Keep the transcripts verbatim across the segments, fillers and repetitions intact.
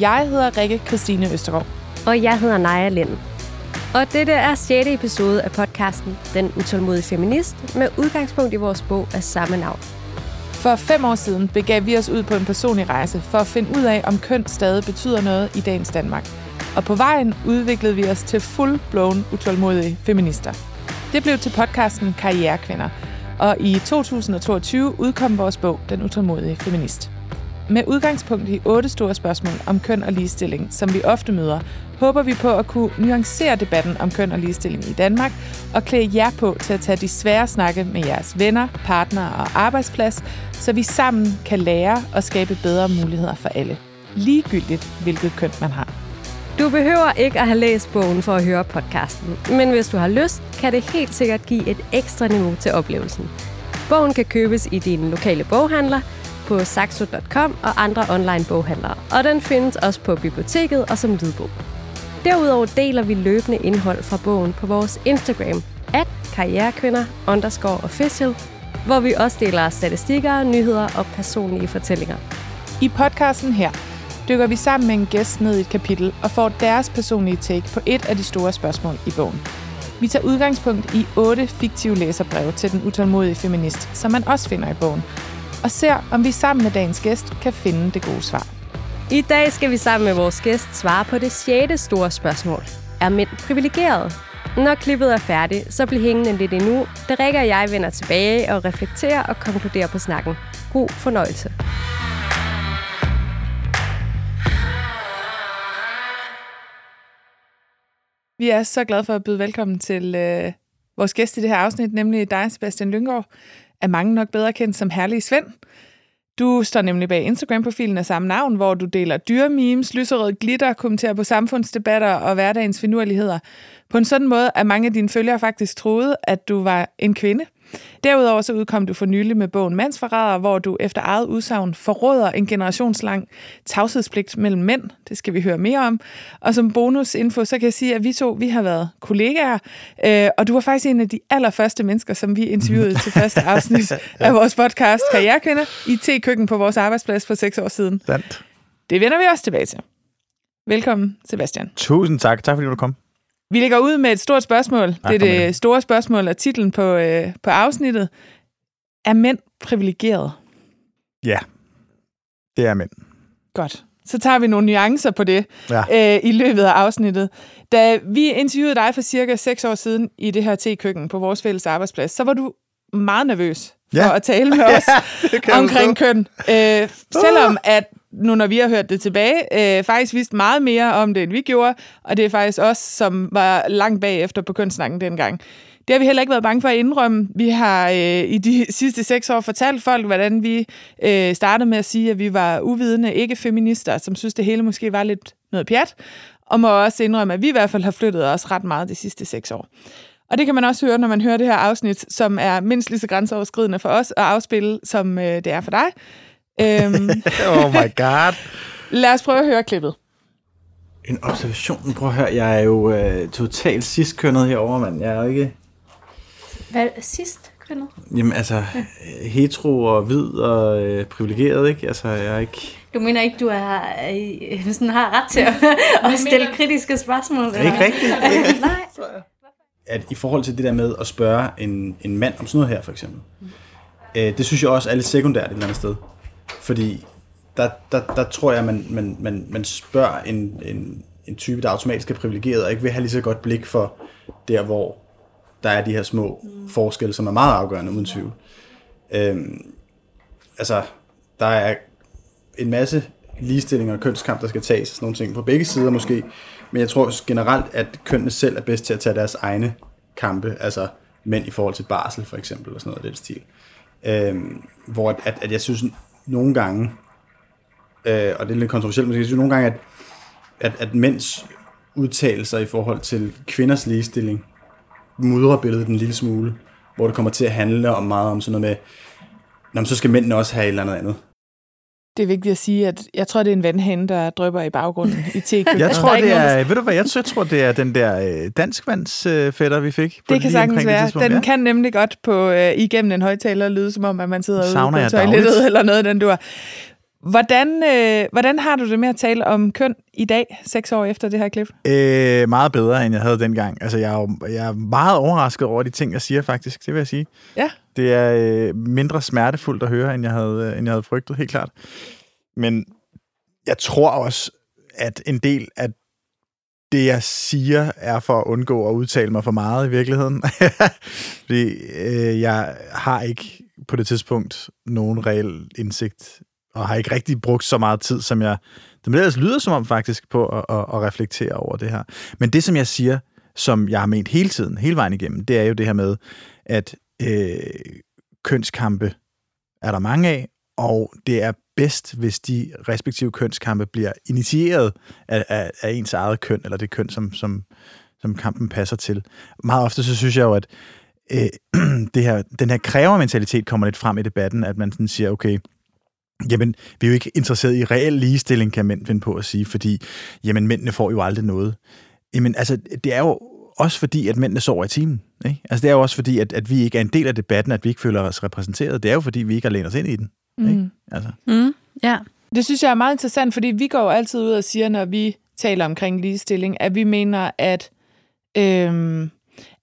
Jeg hedder Rikke Kristine Østergaard. Og jeg hedder Naja Lind. Og dette er sjette episode af podcasten Den Utålmodige Feminist med udgangspunkt i vores bog af samme navn. For fem år siden begav vi os ud på en personlig rejse for at finde ud af, om køn stadig betyder noget i dagens Danmark. Og på vejen udviklede vi os til full-blown utålmodige feminister. Det blev til podcasten Karrierekvinder, og i to tusind og toogtyve udkom vores bog Den Utålmodige Feminist. Med udgangspunkt i otte store spørgsmål om køn og ligestilling, som vi ofte møder, håber vi på at kunne nuancere debatten om køn og ligestilling i Danmark og klæde jer på til at tage de svære snakke med jeres venner, partnere og arbejdsplads, så vi sammen kan lære og skabe bedre muligheder for alle. Ligegyldigt, hvilket køn man har. Du behøver ikke at have læst bogen for at høre podcasten, men hvis du har lyst, kan det helt sikkert give et ekstra niveau til oplevelsen. Bogen kan købes i din lokale boghandler, på Saxo punktum com og andre online boghandlere, og den findes også på biblioteket og som lydbog. Derudover deler vi løbende indhold fra bogen på vores Instagram, at karrierekvinder underscore official, hvor vi også deler statistikker, nyheder og personlige fortællinger. I podcasten her dykker vi sammen med en gæst ned i et kapitel og får deres personlige take på et af de store spørgsmål i bogen. Vi tager udgangspunkt i otte fiktive læserbreve til den utålmodige feminist, som man også finder i bogen, og ser, om vi sammen med dagens gæst kan finde det gode svar. I dag skal vi sammen med vores gæst svare på det sjette store spørgsmål. Er mænd privilegerede? Når klippet er færdigt, så bliver hængende lidt endnu, da Rikke og jeg vender tilbage og reflekterer og konkluderer på snakken. God fornøjelse. Vi er så glade for at byde velkommen til øh, vores gæst i det her afsnit, nemlig dig, Sebastian Lynggaard, er mange nok bedre kendt som Herlige Svend. Du står nemlig bag Instagram-profilen af samme navn, hvor du deler dyrememes, lyserød glitter, kommenterer på samfundsdebatter og hverdagens finurligheder. På en sådan måde, at mange af dine følgere faktisk troede, at du var en kvinde. Derudover så udkom du for nylig med bogen Mandsforræder, hvor du efter eget udsagn forråder en generationslang tavshedspligt mellem mænd. Det skal vi høre mere om. Og som bonusinfo, så kan jeg sige, at vi to vi har været kollegaer, øh, og du var faktisk en af de allerførste mennesker, som vi interviewede til første afsnit af vores podcast Karrierekvinder i te-køkken på vores arbejdsplads for seks år siden. Sandt. Det vender vi også tilbage til. Velkommen, Sebastian. Tusind tak. Tak fordi du kom. Vi lægger ud med et stort spørgsmål. Det er det store spørgsmål og titlen på, øh, på afsnittet. Er mænd privilegerede? Ja, det er mænd. Godt. Så tager vi nogle nuancer på det ja. øh, i løbet af afsnittet. Da vi interviewede dig for cirka seks år siden i det her te-køkken på vores fælles arbejdsplads, så var du meget nervøs for ja. at tale med os ja, omkring køn. Øh, selvom at nu når vi har hørt det tilbage, øh, faktisk vidste meget mere om det, end vi gjorde, og det er faktisk os, som var langt bagefter på kønssnakken dengang. Det har vi heller ikke været bange for at indrømme. Vi har øh, i de sidste seks år fortalt folk, hvordan vi øh, startede med at sige, at vi var uvidende, ikke feminister, som synes, det hele måske var lidt noget pjat, og må også indrømme, at vi i hvert fald har flyttet os ret meget de sidste seks år. Og det kan man også høre, når man hører det her afsnit, som er mindst lige så grænseoverskridende for os at afspille, som øh, det er for dig. Oh my god. Lad os prøve at høre klippet. En observation, prøv at høre. Jeg er jo øh, totalt sidstkønnet herovre, mand. Jeg er jo ikke... Hvad sidstkønnet? Jamen altså, ja. Hetero og hvid og øh, privilegeret, ikke? Altså, jeg er ikke... Du mener ikke, du er, øh, sådan har ret til at, at stille kritiske spørgsmål? Det er ikke rigtigt. Nej. At i forhold til det der med at spørge en, en mand om sådan noget her, for eksempel, mm. øh, det synes jeg også er lidt sekundært et eller andet sted. Fordi der, der, der tror jeg, at man, man, man, man spørger en, en, en type, der automatisk er privilegeret, og ikke vil have lige så godt blik for der, hvor der er de her små mm. forskelle, som er meget afgørende, uden tvivl. Øhm, altså, der er en masse ligestillinger og kønskamp, der skal tages, sådan nogle ting på begge sider måske, men jeg tror generelt, at kønnene selv er bedst til at tage deres egne kampe, altså mænd i forhold til barsel, for eksempel, og sådan noget af den stil. Øhm, hvor at, at jeg synes... Nogle gange, øh, og det er lidt kontroversielt, men jeg synes nogle gange, at, at, at mænds udtalelser i forhold til kvinders ligestilling mudrer billedet en lille smule, hvor det kommer til at handle om meget om sådan noget med, så skal mændene også have et eller andet andet. Det er vigtigt at sige, at jeg tror, det er en vandhane, der drypper i baggrunden i te-køkken. Jeg tror, det er, ved du hvad, jeg tror, jeg tror, det er den der danskvandsfætter, vi fik. Det kan sagtens være. Den ja. kan nemlig godt på øh, igennem en højtaler lyde, som om at man sidder ude på toilettet eller noget, den du har. Hvordan, øh, hvordan har du det med at tale om køn i dag, seks år efter det her klip? Øh, meget bedre, end jeg havde dengang. Altså, jeg er, jo, jeg er meget overrasket over de ting, jeg siger faktisk, det vil jeg sige. Ja. Det er øh, mindre smertefuldt at høre, end jeg havde, øh, end jeg havde frygtet, helt klart. Men jeg tror også, at en del af det, jeg siger, er for at undgå at udtale mig for meget i virkeligheden. Fordi øh, jeg har ikke på det tidspunkt nogen reel indsigt og har ikke rigtig brugt så meget tid, som jeg... Det ellers lyder som om faktisk på at, at, at reflektere over det her. Men det, som jeg siger, som jeg har ment hele tiden, hele vejen igennem, det er jo det her med, at øh, kønskampe er der mange af, og det er bedst, hvis de respektive kønskampe bliver initieret af, af, af ens eget køn, eller det køn, som, som, som kampen passer til. Meget ofte så synes jeg jo, at øh, det her, den her krævermentalitet kommer lidt frem i debatten, at man sådan siger, okay, jamen, vi er jo ikke interesseret i reel ligestilling, kan mænd finde på at sige, fordi, jamen, mændene får jo aldrig noget. Jamen, altså, det er jo også fordi, at mændene sover i timen, ikke? Altså, det er jo også fordi, at, at vi ikke er en del af debatten, at vi ikke føler os repræsenteret. Det er jo fordi, vi ikke har lænet os ind i den, ikke? Mm. Altså. Mm. Ja. Det synes jeg er meget interessant, fordi vi går jo altid ud og siger, når vi taler omkring ligestilling, at vi mener, at, øhm,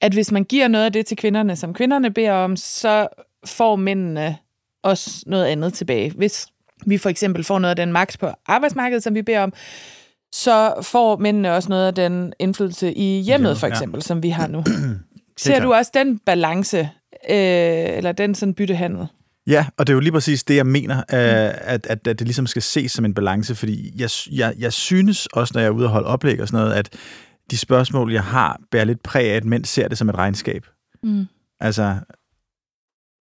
at hvis man giver noget af det til kvinderne, som kvinderne beder om, så får mændene også noget andet tilbage. Hvis vi for eksempel får noget af den magt på arbejdsmarkedet, som vi beder om, så får mændene også noget af den indflydelse i hjemmet, for eksempel, ja, som vi har nu. Ser du også den balance, øh, eller den sådan byttehandel? Ja, og det er jo lige præcis det, jeg mener, øh, at, at, at det ligesom skal ses som en balance, fordi jeg, jeg, jeg synes også, når jeg er ude og holde oplæg og sådan noget, at de spørgsmål, jeg har, bærer lidt præg af, at mænd ser det som et regnskab. Mm. Altså...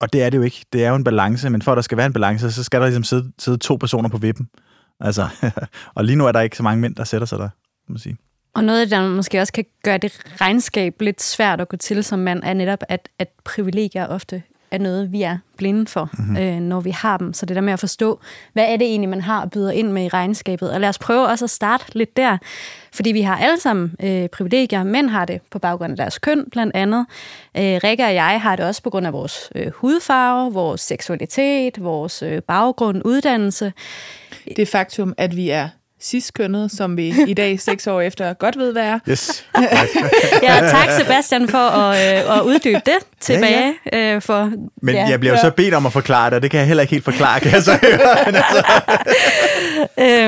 Og det er det jo ikke. Det er jo en balance, men for at der skal være en balance, så skal der ligesom sidde, sidde to personer på vippen. Altså, og lige nu er der ikke så mange mænd, der sætter sig der, må man sige. Og noget, der måske også kan gøre det regnskab lidt svært at gå til som mand, er netop, at, at privilegier ofte er noget, vi er blinde for, mm-hmm. øh, når vi har dem. Så det der med at forstå, hvad er det egentlig, man har at byde ind med i regnskabet. Og lad os prøve også at starte lidt der, fordi vi har alle sammen øh, privilegier. Mænd har det på baggrund af deres køn, blandt andet. Øh, Rikke og jeg har det også på grund af vores øh, hudfarve, vores seksualitet, vores øh, baggrund, uddannelse. Det faktum, at vi er cis-kønnet, som vi i dag, seks år efter, godt ved, hvad er. Yes. Ja, tak Sebastian for at, øh, at uddybe det tilbage. Ja, ja. Øh, for, Men ja, jeg bliver jo så bedt om at forklare det, og det kan jeg heller ikke helt forklare, kan jeg så høre.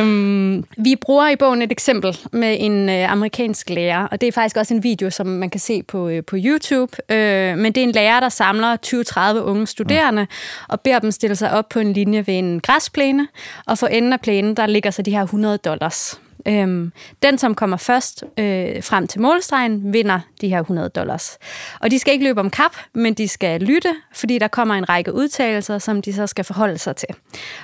øhm, vi bruger i bogen et eksempel med en øh, amerikansk lærer, og det er faktisk også en video, som man kan se på, øh, på YouTube. Øh, men det er en lærer, der samler tyve til tredive unge studerende, mm. og beder dem stille sig op på en linje ved en græsplæne, og for enden af plænen, der ligger så de her hundrede dollars. Øhm, den, som kommer først øh, frem til målstregen, vinder de her hundrede dollars. Og de skal ikke løbe om kap, men de skal lytte, fordi der kommer en række udtalelser, som de så skal forholde sig til.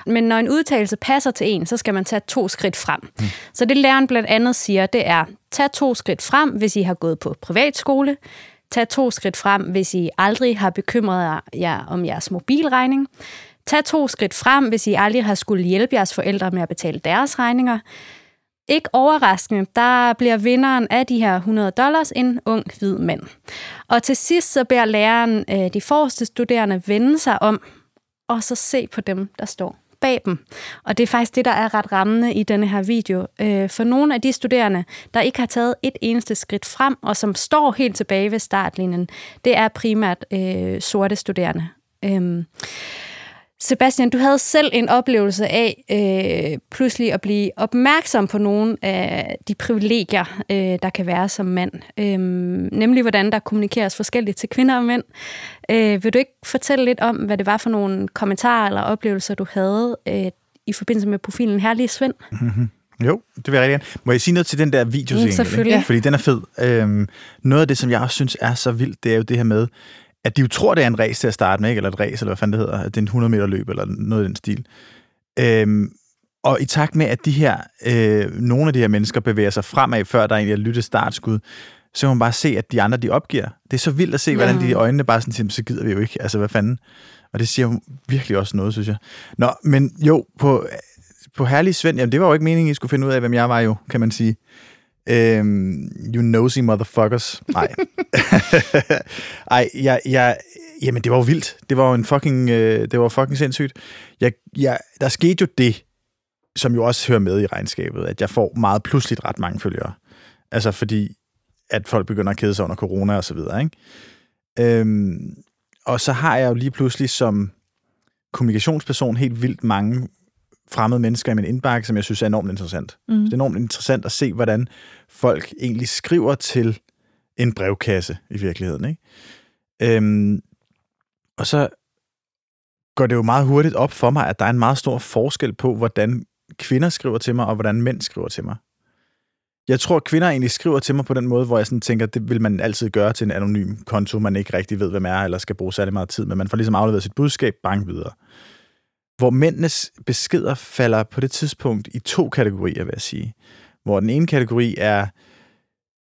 Men når en udtalelse passer til en, så skal man tage to skridt frem. Mm. Så det læreren blandt andet siger, det er, tag to skridt frem, hvis I har gået på privatskole. Tag to skridt frem, hvis I aldrig har bekymret jer om jeres mobilregning. Tag to skridt frem, hvis I aldrig har skulle hjælpe jeres forældre med at betale deres regninger. Ikke overraskende, der bliver vinderen af de her hundrede dollars en ung, hvid mand. Og til sidst så beder læreren øh, de forreste studerende vende sig om, og så se på dem, der står bag dem. Og det er faktisk det, der er ret rammende i denne her video. Øh, for nogle af de studerende, der ikke har taget et eneste skridt frem, og som står helt tilbage ved startlinjen, det er primært øh, sorte studerende. Øh, Sebastian, du havde selv en oplevelse af øh, pludselig at blive opmærksom på nogle af de privilegier, øh, der kan være som mand. Øh, nemlig, hvordan der kommunikeres forskelligt til kvinder og mænd. Øh, vil du ikke fortælle lidt om, hvad det var for nogle kommentarer eller oplevelser, du havde øh, i forbindelse med profilen Herlige Svend? Mm-hmm. Jo, det vil jeg rigtig gerne. Må jeg sige noget til den der videoserie? Mm, selvfølgelig. Ikke? Fordi den er fed. Øh, noget af det, som jeg også synes er så vildt, det er jo det her med, at de jo tror, det er en race til at starte med, ikke? Eller et race, eller hvad fanden det hedder, at det er en hundrede meter løb, eller noget i den stil. Øhm, og i takt med, at de her, øh, nogle af de her mennesker bevæger sig fremad, før der egentlig er lyttet startskud, så kan man bare se, at de andre, de opgiver. Det er så vildt at se, hvordan ja. de øjnene bare sådan siger, så gider vi jo ikke, altså hvad fanden. Og det siger jo virkelig også noget, synes jeg. Nå, men jo, på, på Herlige Svend, jamen det var jo ikke meningen, I skulle finde ud af, hvem jeg var jo, kan man sige. Øhm, you nosy motherfuckers. Nej. Ej, jeg, jeg, jamen det var jo vildt. Det var jo en fucking, øh, det var fucking sindssygt. Jeg, jeg, der skete jo det, som jo også hører med i regnskabet, at jeg får meget pludseligt ret mange følgere. Altså fordi, at folk begynder at kede sig under corona og så videre, ikke? Øhm, og så har jeg jo lige pludselig som kommunikationsperson helt vildt mange fremmede mennesker i min indbakke, som jeg synes er enormt interessant. Mm. Det er enormt interessant at se, hvordan folk egentlig skriver til en brevkasse i virkeligheden, ikke? Øhm, og så går det jo meget hurtigt op for mig, at der er en meget stor forskel på, hvordan kvinder skriver til mig, og hvordan mænd skriver til mig. Jeg tror, at kvinder egentlig skriver til mig på den måde, hvor jeg sådan tænker, det vil man altid gøre til en anonym konto, man ikke rigtig ved, hvem er, eller skal bruge særlig meget tid med. Man får ligesom afleveret sit budskab, bang videre. Hvor mændenes beskeder falder på det tidspunkt i to kategorier, vil jeg sige. Hvor den ene kategori er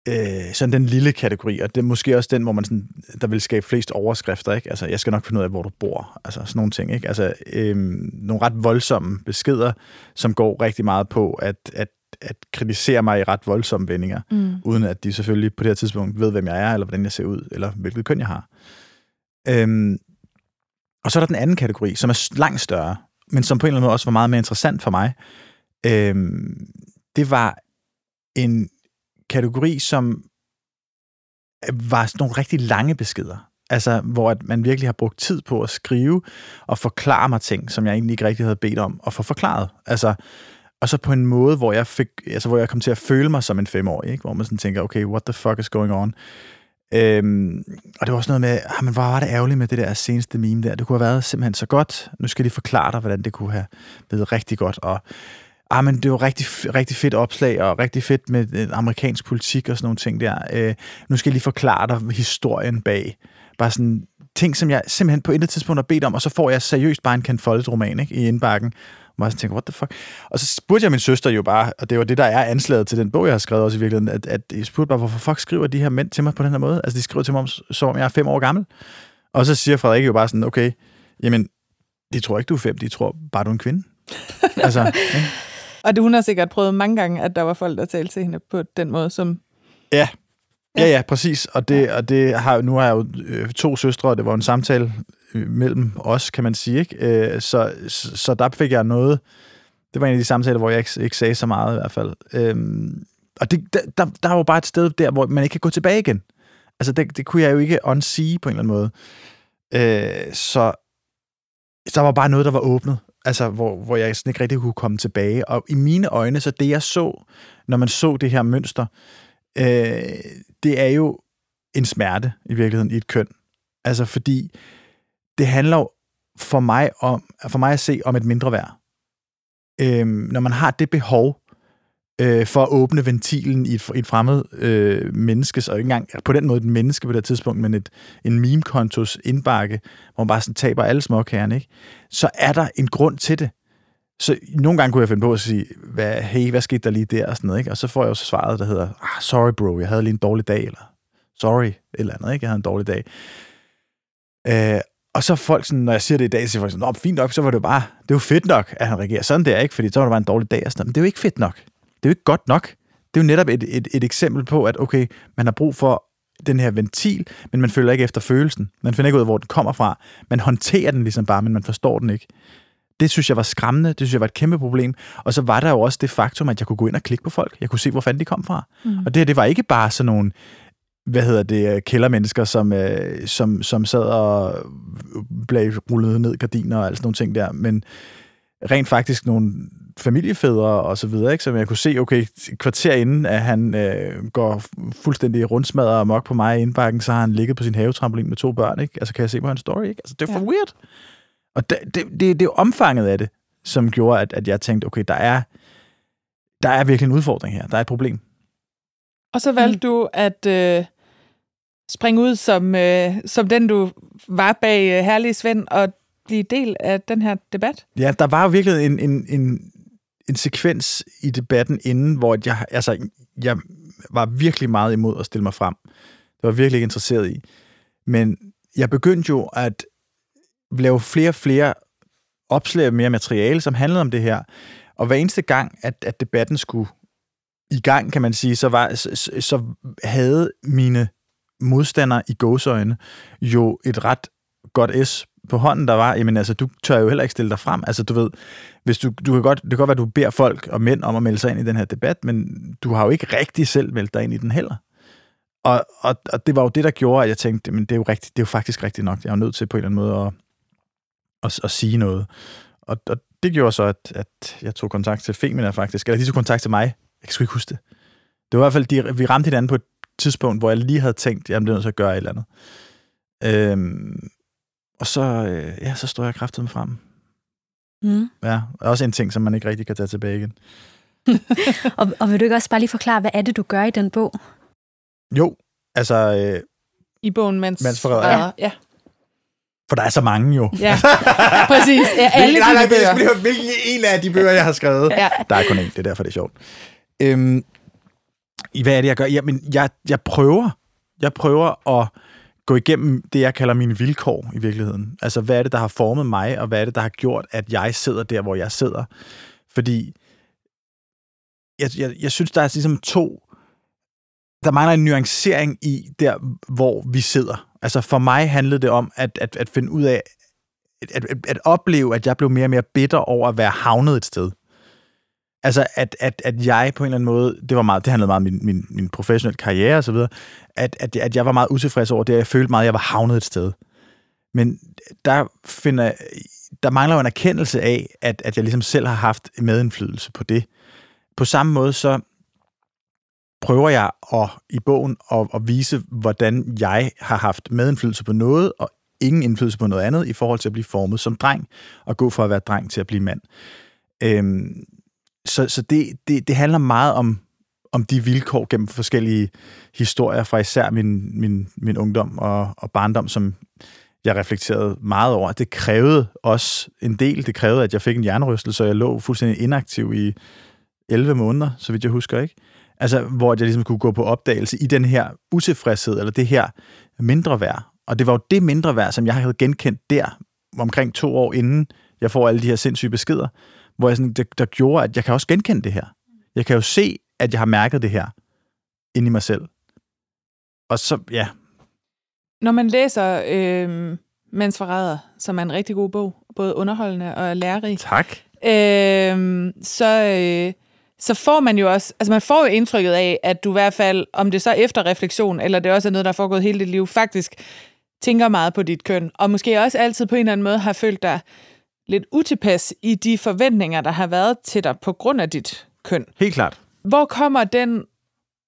øh, sådan den lille kategori, og det er måske også den, hvor man sådan, der vil skabe flest overskrifter, ikke? Altså, jeg skal nok finde ud af, hvor du bor, altså sådan nogle ting, ikke? Altså, øh, nogle ret voldsomme beskeder, som går rigtig meget på, at, at at kritisere mig i ret voldsomme vendinger, mm. uden at de selvfølgelig på det her tidspunkt ved, hvem jeg er, eller hvordan jeg ser ud, eller hvilket køn jeg har. Øhm, og så er der den anden kategori, som er langt større, men som på en eller anden måde også var meget mere interessant for mig. Øhm, det var en kategori, som var nogle rigtig lange beskeder. Altså, hvor at man virkelig har brugt tid på at skrive og forklare mig ting, som jeg egentlig ikke rigtig havde bedt om at få forklaret. Altså, og så på en måde, hvor jeg fik, altså hvor jeg kom til at føle mig som en femårig, ikke? Hvor man sådan tænker, okay, what the fuck is going on? Øhm, og det var også noget med, ah, men hvor var det ærgerligt med det der seneste meme der? Det kunne have været simpelthen så godt. Nu skal de forklare dig, hvordan det kunne have været rigtig godt. Og ah, men det var rigtig, rigtig fedt opslag, og rigtig fedt med amerikansk politik og sådan nogle ting der. Øh, nu skal jeg lige forklare dig historien bag. Bare sådan ting, som jeg simpelthen på intet tidspunkt har bedt om, og så får jeg seriøst bare en Ken Follett-roman, ikke? I indbakken. Og jeg tænkte, what the fuck? Og så spurgte jeg min søster jo bare, og det var det, der er anslaget til den bog, jeg har skrevet også i virkeligheden, at, at jeg spurgte bare, hvorfor fuck skriver de her mænd til mig på den her måde? Altså, de skriver til mig, som om jeg er fem år gammel. Og så siger Frederik jo bare sådan, okay, jamen, de tror ikke, du er fem, de tror bare, du er en kvinde. Altså, ja. Og det, hun har sikkert prøvet mange gange, at der var folk, der talte til hende på den måde, som... Ja, ja, ja, præcis. Og, det, og det har, nu har jeg jo to søstre, og det var en samtale mellem os, kan man sige, ikke? Øh, så, så der fik jeg noget... Det var en af de samtaler, hvor jeg ikke, ikke sagde så meget i hvert fald. Øhm, og det, der, der var jo bare et sted der, hvor man ikke kan gå tilbage igen. Altså, det, det kunne jeg jo ikke unsee på en eller anden måde. Øh, så der var bare noget, der var åbnet. Altså, hvor, hvor jeg sådan ikke rigtig kunne komme tilbage. Og i mine øjne, så det jeg så, når man så det her mønster, øh, det er jo en smerte i virkeligheden i et køn. Altså, fordi... Det handler for mig om for mig at se om et mindre værd. Øhm, når man har det behov øh, for at åbne ventilen i et, et fremmed øh, menneskes, og ikke engang på den måde et menneske på det tidspunkt, men et, en meme-kontos indbakke, hvor man bare sådan taber alle småkagerne, ikke? Så er der en grund til det. Så nogle gange kunne jeg finde på at sige, hvad, hey, hvad skete der lige der? Og sådan noget, ikke? Og så får jeg jo så svaret, der hedder, ah, sorry bro, jeg havde lige en dårlig dag, eller sorry, et eller andet, ikke? Jeg havde en dårlig dag. Øh, Og så folk sådan, når jeg siger det i dag, så siger folk sådan, nå, fint nok, så var det jo bare, det er jo fedt nok, at han reagerer sådan der, ikke? Fordi så var det bare en dårlig dag og sådan. Men det er jo ikke fedt nok. Det er jo ikke godt nok. Det er jo netop et, et, et eksempel på, at okay, man har brug for den her ventil, men man føler ikke efter følelsen. Man finder ikke ud af, hvor den kommer fra. Man håndterer den ligesom bare, men man forstår den ikke. Det synes jeg var skræmmende. Det synes jeg var et kæmpe problem. Og så var der jo også det faktum, at jeg kunne gå ind og klikke på folk. Jeg kunne se, hvor fanden de kom fra. Mm. Og det her, det var ikke bare sådan nogle... hvad hedder det, kældermennesker, som, øh, som, som sad og blev rullet ned gardiner og alt sådan nogle ting der, men rent faktisk nogle familiefædre og så videre, ikke? Som jeg kunne se, okay, kvarter inden, at han øh, går fuldstændig rundsmadret og mok på mig i indbakken, så har han ligget på sin havetrampolin med to børn, ikke? Altså, kan jeg se på hans story, ikke? Altså, det er for ja. weird. Og det, det, det, det er jo omfanget af det, som gjorde, at, at jeg tænkte, okay, der er, der er virkelig en udfordring her. Der er et problem. Og så valgte du at øh, springe ud som, øh, som den, du var bag øh, Herlige Svend, og blive del af den her debat? Ja, der var jo virkelig en, en, en, en sekvens i debatten inden, hvor jeg, altså, jeg var virkelig meget imod at stille mig frem. Det var jeg virkelig ikke interesseret i. Men jeg begyndte jo at lave flere og flere opslag, mere materiale, som handlede om det her. Og hver eneste gang, at, at debatten skulle... i gang, kan man sige, så, var, så, så havde mine modstandere i gåseøjne jo et ret godt S på hånden, der var, jamen altså, du tør jo heller ikke stille dig frem. Altså, du ved, hvis du, du kan godt, det kan godt være, du beder folk og mænd om at melde sig ind i den her debat, men du har jo ikke rigtig selv meldt dig ind i den heller. Og, og, og det var jo det, der gjorde, at jeg tænkte, men det er jo, rigtigt, det er jo faktisk rigtigt nok. Jeg er jo nødt til på en eller anden måde at, at, at sige noget. Og, og det gjorde så, at, at jeg tog kontakt til Femina faktisk, eller de tog kontakt til mig. Jeg kan sgu ikke huske det. Det var i hvert fald, de, vi ramte hinanden på et tidspunkt, hvor jeg lige havde tænkt, jamen det er nødt til at gøre et eller andet. Øhm, og så, øh, ja, så stod jeg kraftedeme frem. Mm. Ja, og også en ting, som man ikke rigtig kan tage tilbage igen. og, og vil du ikke også bare lige forklare, hvad er det, du gør i den bog? Jo, altså... Øh, I bogen Mandsforræder. Ja, ja. For der er så mange jo. Ja, præcis. Ja, alle nej, nej, det er hvilken en af de bøger, jeg har skrevet. Ja. Der er kun en, det er derfor, det er sjovt. Øhm, hvad er det, jeg gør? Jamen, jeg, jeg prøver. Jeg prøver at gå igennem det, jeg kalder mine vilkår i virkeligheden. Altså, hvad er det, der har formet mig, og hvad er det, der har gjort, at jeg sidder der, hvor jeg sidder? Fordi jeg, jeg, jeg synes, der er ligesom to... Der mangler en nuancering i der, hvor vi sidder. Altså for mig handlede det om at, at, at finde ud af, at, at, at opleve, at jeg blev mere og mere bitter over at være havnet et sted. Altså at, at, at jeg på en eller anden måde, det, var meget, det handlede meget om min, min, min professionelle karriere osv., at, at, at jeg var meget utilfreds over det, jeg følte meget, at jeg var havnet et sted. Men der, finder, der mangler jo en erkendelse af, at, at jeg ligesom selv har haft medindflydelse på det. På samme måde så prøver jeg at, i bogen at, at vise, hvordan jeg har haft medindflydelse på noget, og ingen indflydelse på noget andet, i forhold til at blive formet som dreng, og gå fra at være dreng til at blive mand. Øhm, så så det, det, det handler meget om, om de vilkår gennem forskellige historier, fra især min, min, min ungdom og, og barndom, som jeg reflekterede meget over. Det krævede også en del. Det krævede, at jeg fik en hjernerystelse, og jeg lå fuldstændig inaktiv i elleve måneder, så vidt jeg husker, ikke? Altså, hvor jeg ligesom kunne gå på opdagelse i den her utilfredshed, eller det her mindre værd. Og det var jo det mindre værd, som jeg havde genkendt der, omkring to år inden jeg får alle de her sindssyge beskeder, hvor jeg sådan, der, der gjorde, at jeg kan også genkende det her. Jeg kan jo se, at jeg har mærket det her inde i mig selv. Og så, ja. Når man læser øh, Mandsforræder, som er en rigtig god bog, både underholdende og lærerig. Tak. Øh, så... Øh, så får man jo også, altså man får jo indtrykket af, at du i hvert fald, om det så efter refleksion, eller det også er noget, der er foregået hele dit liv, faktisk tænker meget på dit køn, og måske også altid på en eller anden måde har følt dig lidt utilpas i de forventninger, der har været til dig på grund af dit køn. Helt klart. Hvor kommer den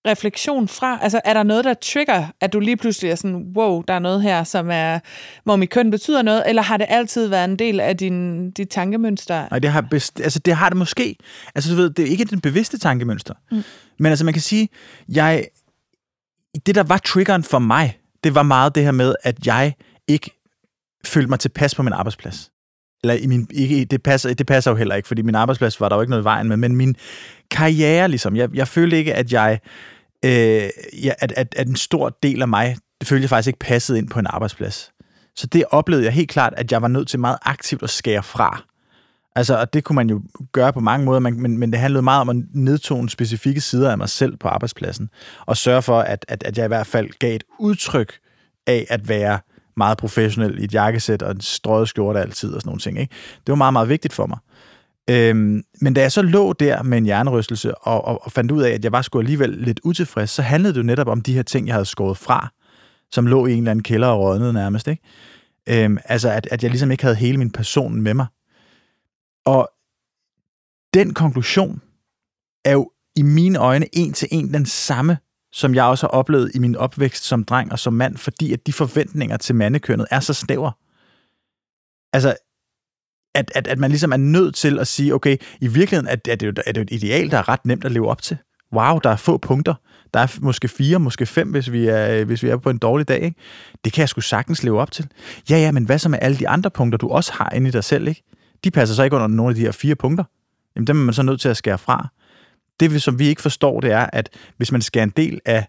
refleksion fra? Altså er der noget, der trigger, at du lige pludselig er sådan, wow, der er noget her, som er, hvor mit køn betyder noget, eller har det altid været en del af din, dit tankemønster? Nej, det har, best- altså, det har det måske. Altså du ved, det er ikke den bevidste tankemønster. Mm. Men altså man kan sige, jeg, det der var triggeren for mig, det var meget det her med, at jeg ikke følte mig tilpas på min arbejdsplads. Eller i min, ikke, det, passer, det passer jo heller ikke, fordi min arbejdsplads var der jo ikke noget i vejen med, men min karriere ligesom, jeg, jeg følte ikke, at jeg Øh, ja, at, at, at en stor del af mig, det følte jeg faktisk ikke passede ind på en arbejdsplads. Så det oplevede jeg helt klart, at jeg var nødt til meget aktivt at skære fra. Altså, og det kunne man jo gøre på mange måder, men, men det handlede meget om at nedtone specifikke sider af mig selv på arbejdspladsen, og sørge for, at, at, at jeg i hvert fald gav et udtryk af at være meget professionel i et jakkesæt og en strøget skjorte altid og sådan nogle ting, ikke? Det var meget, meget vigtigt for mig. Øhm, men da jeg så lå der med en hjernerystelse og, og, og fandt ud af, at jeg var sgu alligevel lidt utilfreds, så handlede det jo netop om de her ting, jeg havde skåret fra, som lå i en eller anden kælder og rådnede nærmest, ikke? Øhm, altså at, at jeg ligesom ikke havde hele min person med mig. Og den konklusion er jo i mine øjne en til en den samme, som jeg også har oplevet i min opvækst som dreng og som mand, fordi at de forventninger til mandekønnet er så snævre. Altså At, at, at man ligesom er nødt til at sige, okay, i virkeligheden er det, er, det jo, er det jo et ideal, der er ret nemt at leve op til. Wow, der er få punkter. Der er måske fire, måske fem, hvis vi er, hvis vi er på en dårlig dag, ikke? Det kan jeg sgu sagtens leve op til. Ja, ja, men hvad så med alle de andre punkter, du også har inde i dig selv, ikke? De passer så ikke under nogle af de her fire punkter. Jamen, dem er man så nødt til at skære fra. Det, som vi ikke forstår, det er, at hvis man skærer en del af,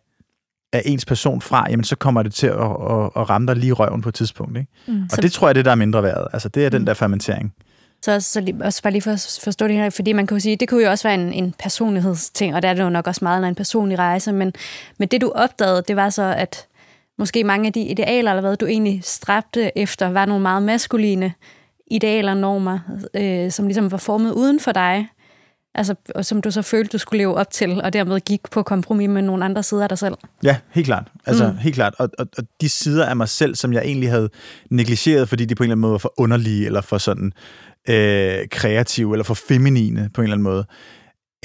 af ens person fra, jamen så kommer det til at, at, at ramme dig lige i røven på et tidspunkt, ikke? Mm. Og så det tror jeg, det der er mindre værd. Altså det er den der fermentering. Så, så også bare lige for at forstå det her, fordi man kan jo sige, det kunne jo også være en, en personlighedsting, og der er det jo nok også meget, når en personlig rejse, men, men det du opdagede, det var så, at måske mange af de idealer, eller hvad du egentlig stræbte efter, var nogle meget maskuline idealer og normer, øh, som ligesom var formet uden for dig, altså, og som du så følte, du skulle leve op til, og dermed gik på kompromis med nogle andre sider af dig selv. Ja, helt klart. Altså, mm. helt klart. Og, og, og de sider af mig selv, som jeg egentlig havde negligeret, fordi de på en eller anden måde var for underlige, eller for sådan øh, kreative, eller for feminine på en eller anden måde.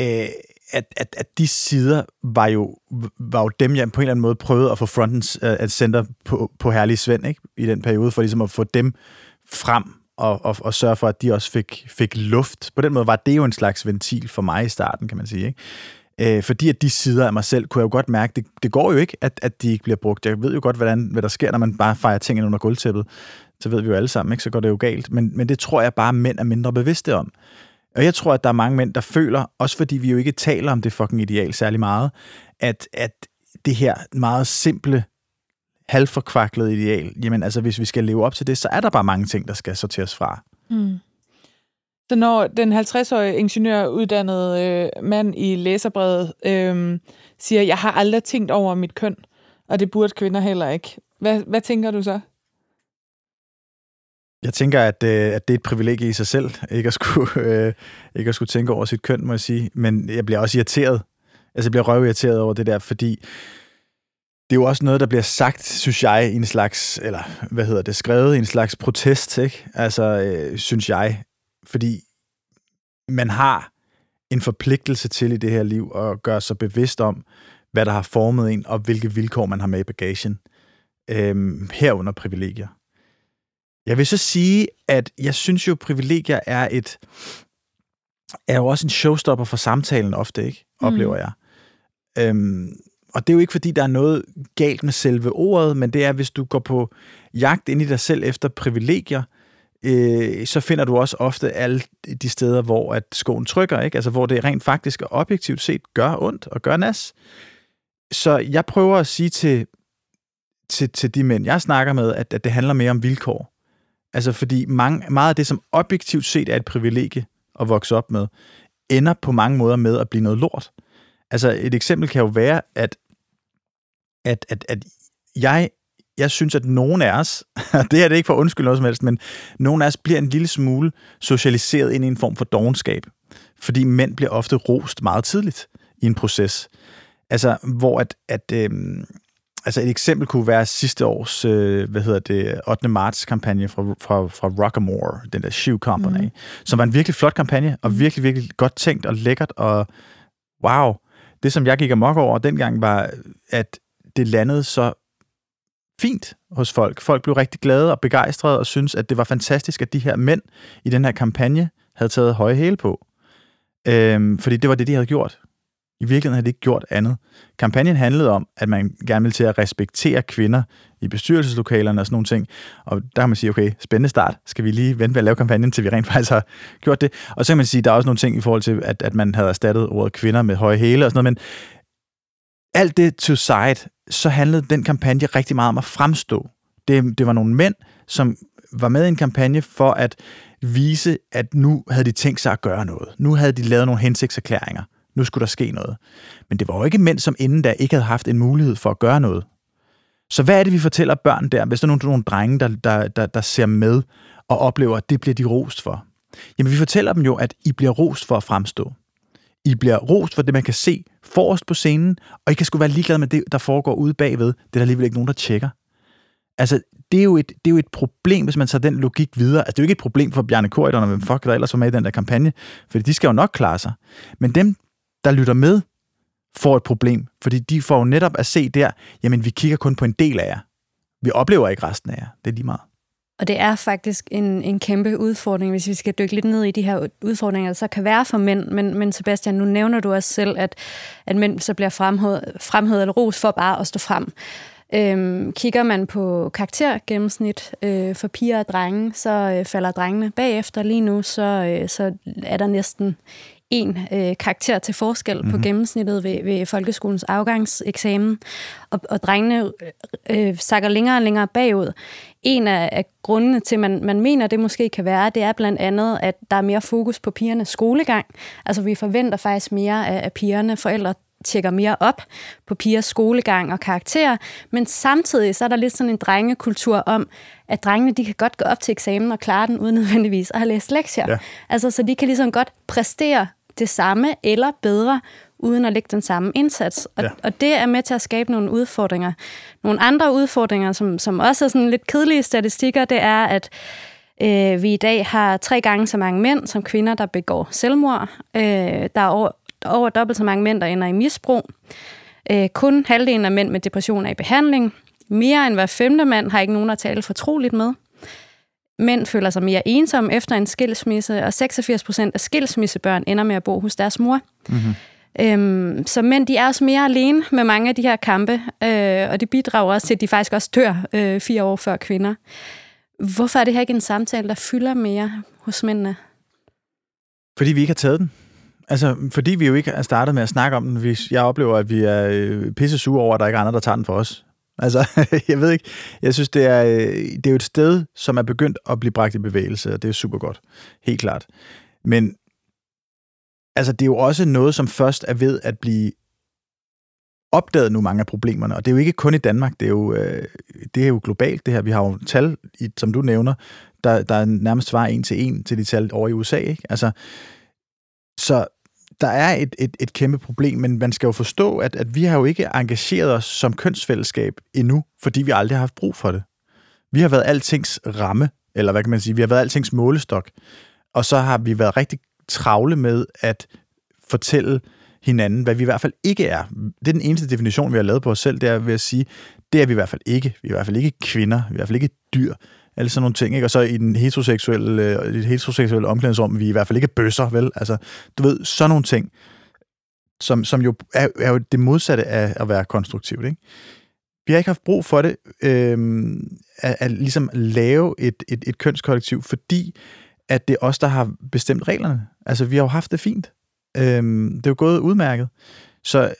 Øh, At, at, at de sider var jo, var jo dem, jeg på en eller anden måde prøvede at få frontens at center på, på Herlige Svend, ikke? I den periode, for ligesom at få dem frem og, og, og sørge for, at de også fik, fik luft. På den måde var det jo en slags ventil for mig i starten, kan man sige, ikke? Fordi at de sider af mig selv, kunne jeg jo godt mærke, det, det går jo ikke, at, at de ikke bliver brugt. Jeg ved jo godt, hvordan, hvad der sker, når man bare fejrer tingene under gulvtæppet. Så ved vi jo alle sammen, ikke? Så går det jo galt. Men, men det tror jeg bare, mænd er mindre bevidste om. Og jeg tror, at der er mange mænd, der føler, også fordi vi jo ikke taler om det fucking ideal særlig meget, at, at det her meget simple, halvforkvaklede ideal, jamen altså, hvis vi skal leve op til det, så er der bare mange ting, der skal sorteres fra. Mm. Så når den halvtredsårige ingeniøruddannede øh, mand i læserbrevet øh, siger, jeg har aldrig tænkt over mit køn, og det burde kvinder heller ikke. Hvad, hvad tænker du så? Jeg tænker, at, øh, at det er et privilegie i sig selv, ikke at, skulle, øh, ikke at skulle tænke over sit køn, må jeg sige. Men jeg bliver også irriteret. Altså, jeg bliver røvirriteret over det der, fordi det er jo også noget, der bliver sagt, synes jeg, i en slags, eller hvad hedder det, skrevet i en slags protest, ikke? Altså, øh, synes jeg. Fordi man har en forpligtelse til i det her liv at gøre sig bevidst om, hvad der har formet en, og hvilke vilkår man har med i bagagen. Øh, herunder privilegier. Jeg vil så sige, at jeg synes jo, privilegier er et er jo også en showstopper for samtalen ofte, ikke? Oplever mm. jeg. Øhm, og det er jo ikke, fordi der er noget galt med selve ordet, men det er, hvis du går på jagt ind i dig selv efter privilegier, øh, så finder du også ofte alle de steder, hvor at skoen trykker, ikke? Altså, hvor det rent faktisk og objektivt set gør ondt og gør nas. Så jeg prøver at sige til, til, til de mænd, jeg snakker med, at, at det handler mere om vilkår. Altså, fordi mange, meget af det, som objektivt set er et privilegie at vokse op med, ender på mange måder med at blive noget lort. Altså, et eksempel kan jo være, at, at, at, at jeg, jeg synes, at nogen af os, det er det ikke for at undskylde noget som helst, men nogen af os bliver en lille smule socialiseret ind i en form for dovenskab, fordi mænd bliver ofte rost meget tidligt i en proces. Altså, hvor at... at øhm, altså et eksempel kunne være sidste års, øh, hvad hedder det, ottende marts kampagne fra, fra, fra Rock'emore, den der Shoe Company, mm. som var en virkelig flot kampagne, og virkelig, virkelig godt tænkt og lækkert, og wow, det som jeg gik amok over dengang var, at det landede så fint hos folk. Folk blev rigtig glade og begejstrede, og synes at det var fantastisk, at de her mænd i den her kampagne havde taget høje hæle på. Øhm, fordi det var det, de havde gjort. I virkeligheden har det ikke gjort andet. Kampagnen handlede om, at man gerne ville til at respektere kvinder i bestyrelseslokalerne og sådan nogle ting. Og der kan man sige, okay, spændende start. Skal vi lige vente med at lave kampagnen, til vi rent faktisk har gjort det? Og så kan man sige, der er også nogle ting i forhold til, at, at man havde erstattet ordet kvinder med høje hæle og sådan noget. Men alt det to side, så handlede den kampagne rigtig meget om at fremstå. Det, det var nogle mænd, som var med i en kampagne for at vise, at nu havde de tænkt sig at gøre noget. Nu havde de lavet nogle hensigtserklæringer. Nu skulle der ske noget. Men det var jo ikke mænd, som inden da ikke havde haft en mulighed for at gøre noget. Så hvad er det, vi fortæller børn der, hvis der er nogle, nogle drenge, der, der, der, der ser med og oplever, at det bliver de rost for? Jamen, vi fortæller dem jo, at I bliver rost for at fremstå. I bliver rost for det, man kan se forrest på scenen, og I kan sgu være ligeglade med det, der foregår ude bagved. Det er der alligevel ikke nogen, der tjekker. Altså, det er jo et, det er jo et problem, hvis man tager den logik videre. Altså, det er jo ikke et problem for Bjarne Corydon og hvem fuck der ellers var med i den der kampagne, for de skal jo nok klare sig. Men dem, der lytter med, får et problem. Fordi de får jo netop at se der, jamen vi kigger kun på en del af jer. Vi oplever ikke resten af jer. Det er lige meget. Og det er faktisk en, en kæmpe udfordring, hvis vi skal dykke lidt ned i de her udfordringer, der så kan være for mænd. Men, men Sebastian, nu nævner du også selv, at, at mænd så bliver fremhævet eller ros for bare at stå frem. Øhm, kigger man på karaktergennemsnit øh, for piger og drenge, så øh, falder drengene bagefter. Lige nu, så, øh, så er der næsten... en øh, karakter til forskel mm-hmm. på gennemsnittet ved, ved folkeskolens afgangseksamen, og, og drengene øh, sakker længere og længere bagud. En af, af grundene til, man, man mener, det måske kan være, det er blandt andet, at der er mere fokus på pigernes skolegang. Altså, vi forventer faktisk mere af, af pigerne. Forældre tjekker mere op på pigers skolegang og karakterer, men samtidig så er der lidt sådan en drengekultur om, at drengene de kan godt gå op til eksamen og klare den uden nødvendigvis at have læst lektier. Ja. Altså, så de kan ligesom godt præstere det samme eller bedre, uden at lægge den samme indsats. Og, ja. og det er med til at skabe nogle udfordringer. Nogle andre udfordringer, som, som også er sådan lidt kedelige statistikker, det er, at øh, vi i dag har tre gange så mange mænd som kvinder, der begår selvmord. Øh, der er over, over dobbelt så mange mænd, der ender i misbrug. Øh, kun halvdelen af mænd med depression er i behandling. Mere end hver femte mand har ikke nogen at tale fortroligt med. Mænd føler sig mere ensomme efter en skilsmisse, og seksogfirs procent af skilsmissebørn ender med at bo hos deres mor. Mm-hmm. Øhm, så mænd, de er også mere alene med mange af de her kampe, øh, og det bidrager også til, at de faktisk også dør øh, fire år før kvinder. Hvorfor er det her ikke en samtale, der fylder mere hos mændene? Fordi vi ikke har taget den. Altså, fordi vi jo ikke har startet med at snakke om den. Jeg oplever, at vi er pisse sure over, at der ikke er andre, der tager den for os. Altså, jeg ved ikke. Jeg synes, det er, det er jo et sted, som er begyndt at blive bragt i bevægelse, og det er super godt. Helt klart. Men altså, det er jo også noget, som først er ved at blive opdaget nu, mange af problemerne. Og det er jo ikke kun i Danmark, det er jo, øh, det er jo globalt det her. Vi har jo tal, som du nævner, der, der nærmest svarer en til en til de tal over i U S A. Ikke? Altså, så der er et, et, et kæmpe problem, men man skal jo forstå, at, at vi har jo ikke engageret os som kønsfællesskab endnu, fordi vi aldrig har haft brug for det. Vi har været altings ramme, eller hvad kan man sige, vi har været altings målestok. Og så har vi været rigtig travle med at fortælle hinanden, hvad vi i hvert fald ikke er. Det er den eneste definition, vi har lavet på os selv, det er ved at sige, det er vi i hvert fald ikke. Vi er i hvert fald ikke kvinder, vi er i hvert fald ikke dyr, eller sådan nogle ting, ikke? Og så i den heteroseksuelle, i det heteroseksuelle omklædningsrum, vi er i hvert fald ikke bøsser, vel? Altså, du ved, sådan nogle ting, som, som jo er, er jo det modsatte af at være konstruktivt, ikke? Vi har ikke haft brug for det, øhm, at, at ligesom lave et, et, et kønskollektiv, fordi at det er os, der har bestemt reglerne. Altså, vi har jo haft det fint. Øhm, det er jo gået udmærket. Så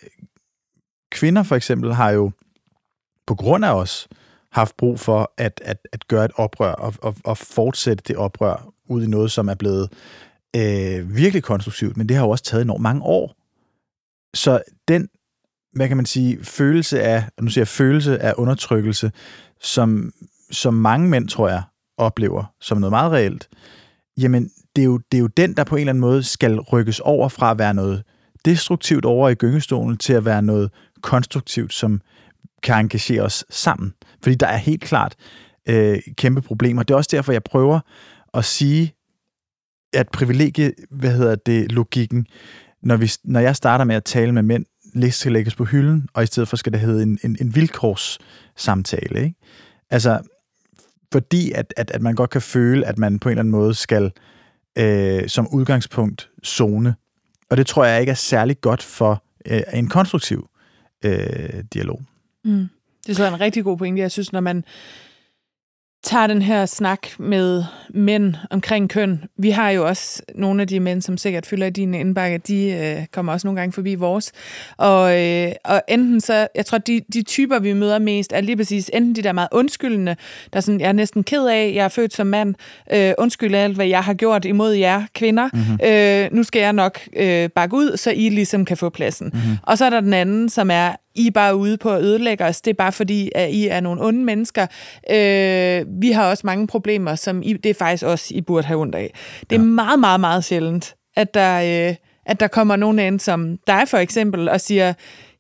kvinder for eksempel har jo på grund af os haft brug for at, at, at gøre et oprør og, og, og fortsætte det oprør ud i noget, som er blevet øh, virkelig konstruktivt, men det har jo også taget enormt mange år. Så den, hvad kan man sige, følelse af, nu siger jeg, følelse af undertrykkelse, som, som mange mænd, tror jeg, oplever som noget meget reelt, jamen det er, jo, det er jo den, der på en eller anden måde skal rykkes over fra at være noget destruktivt over i gyngestolen til at være noget konstruktivt, som kan engagere os sammen. Fordi der er helt klart øh, kæmpe problemer. Det er også derfor, jeg prøver at sige, at privilegie, hvad hedder det, logikken, når, vi, når jeg starter med at tale med mænd, liste skal lægges på hylden, og i stedet for skal det hedde en, en, en vilkårssamtale. Ikke? Altså, fordi at, at, at man godt kan føle, at man på en eller anden måde skal øh, som udgangspunkt zone. Og det tror jeg ikke er særlig godt for øh, en konstruktiv øh, dialog. Mm. Det er så en rigtig god pointe. Jeg synes, når man tager den her snak med mænd omkring køn, vi har jo også nogle af de mænd, som sikkert fylder din indbakke, de øh, kommer også nogle gange forbi vores. Og, øh, og enten så, jeg tror, de, de typer, vi møder mest, er lige præcis enten de der meget undskyldende, der sådan, jeg er næsten ked af, jeg er født som mand, øh, undskyld alt, hvad jeg har gjort imod jer kvinder, mm-hmm. øh, nu skal jeg nok øh, bakke ud, så I ligesom kan få pladsen. Mm-hmm. Og så er der den anden, som er, I er bare ude på at ødelægge os. Det er bare fordi, at I er nogle onde mennesker. Øh, vi har også mange problemer, som I, det er faktisk også, I burde have ondt af. Det er ja. meget, meget, meget sjældent, at der, øh, at der kommer nogen ind som dig for eksempel, og siger,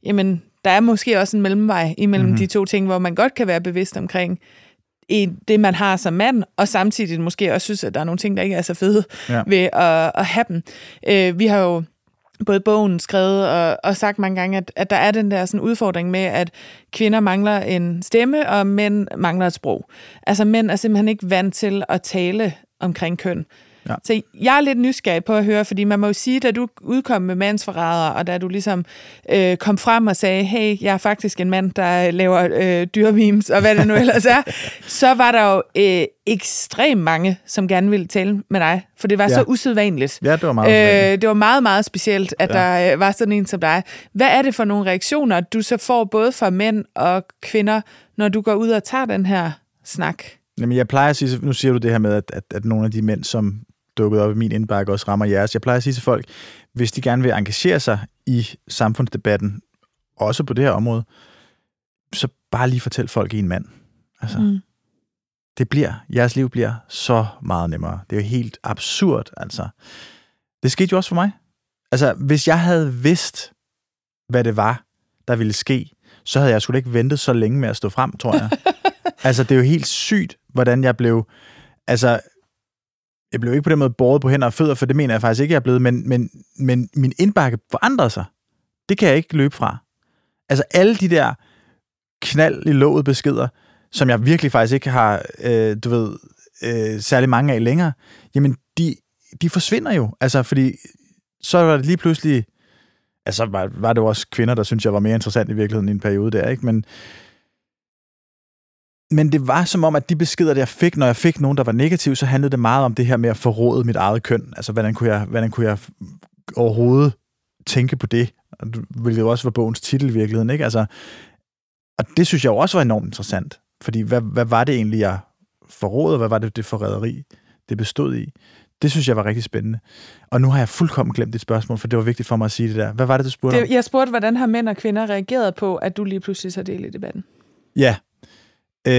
jamen, der er måske også en mellemvej imellem mm-hmm. de to ting, hvor man godt kan være bevidst omkring i det, man har som mand, og samtidig måske også synes, at der er nogle ting, der ikke er så fede ja. ved at, at have dem. Øh, vi har jo både bogen skrevet og, og sagt mange gange, at, at der er den der sådan udfordring med, at kvinder mangler en stemme, og mænd mangler et sprog. Altså, mænd er simpelthen ikke vant til at tale omkring køn. Ja. Så jeg er lidt nysgerrig på at høre, fordi man må jo sige, da du udkom med Mandsforræder, og da du ligesom øh, kom frem og sagde, hey, jeg er faktisk en mand, der laver øh, dyrememes, og hvad det nu ellers er, så var der jo øh, ekstremt mange, som gerne ville tale med dig, for det var ja. så usædvanligt. Ja, det var meget øh, Det var meget, meget specielt, at ja. der øh, var sådan en som dig. Hvad er det for nogle reaktioner, du så får både fra mænd og kvinder, når du går ud og tager den her snak? Jamen, jeg plejer at sige, nu siger du det her med, at, at, at nogle af de mænd, som dukket op i min indbakke, også rammer jeres. Jeg plejer at sige til folk, hvis de gerne vil engagere sig i samfundsdebatten, også på det her område, så bare lige fortæl folk i en mand. Altså, mm. det bliver, jeres liv bliver så meget nemmere. Det er jo helt absurd, altså. Det skete jo også for mig. Altså, hvis jeg havde vidst, hvad det var, der ville ske, så havde jeg sgu ikke ventet så længe med at stå frem, tror jeg. Altså, det er jo helt sygt, hvordan jeg blev... Altså, jeg blev ikke på den måde båret på hænder og fødder, for det mener jeg faktisk ikke, jeg er blevet, men, men, men min indbakke forandrede sig. Det kan jeg ikke løbe fra. Altså, alle de der knald i låget beskeder, som jeg virkelig faktisk ikke har, øh, du ved, øh, særlig mange af længere, jamen, de, de forsvinder jo. Altså, fordi så var det lige pludselig... Altså, var, var det også kvinder, der synes jeg var mere interessant i virkeligheden i en periode der, ikke? Men... Men det var som om, at de beskeder, jeg fik, når jeg fik nogen, der var negativ, så handlede det meget om det her med at forråde mit eget køn. Altså, hvordan kunne jeg, hvordan kunne jeg overhovedet tænke på det? Hvilket også var bogens titel i virkeligheden, ikke? Altså, og det synes jeg også var enormt interessant. Fordi hvad, hvad var det egentlig, jeg forrådede? Hvad var det, det forræderi, det bestod i? Det synes jeg var rigtig spændende. Og nu har jeg fuldkommen glemt dit spørgsmål, for det var vigtigt for mig at sige det der. Hvad var det, du spurgte det, Jeg spurgte, hvordan har mænd og kvinder reageret på, at du lige pludselig tager del i debatten? Ja, Øh,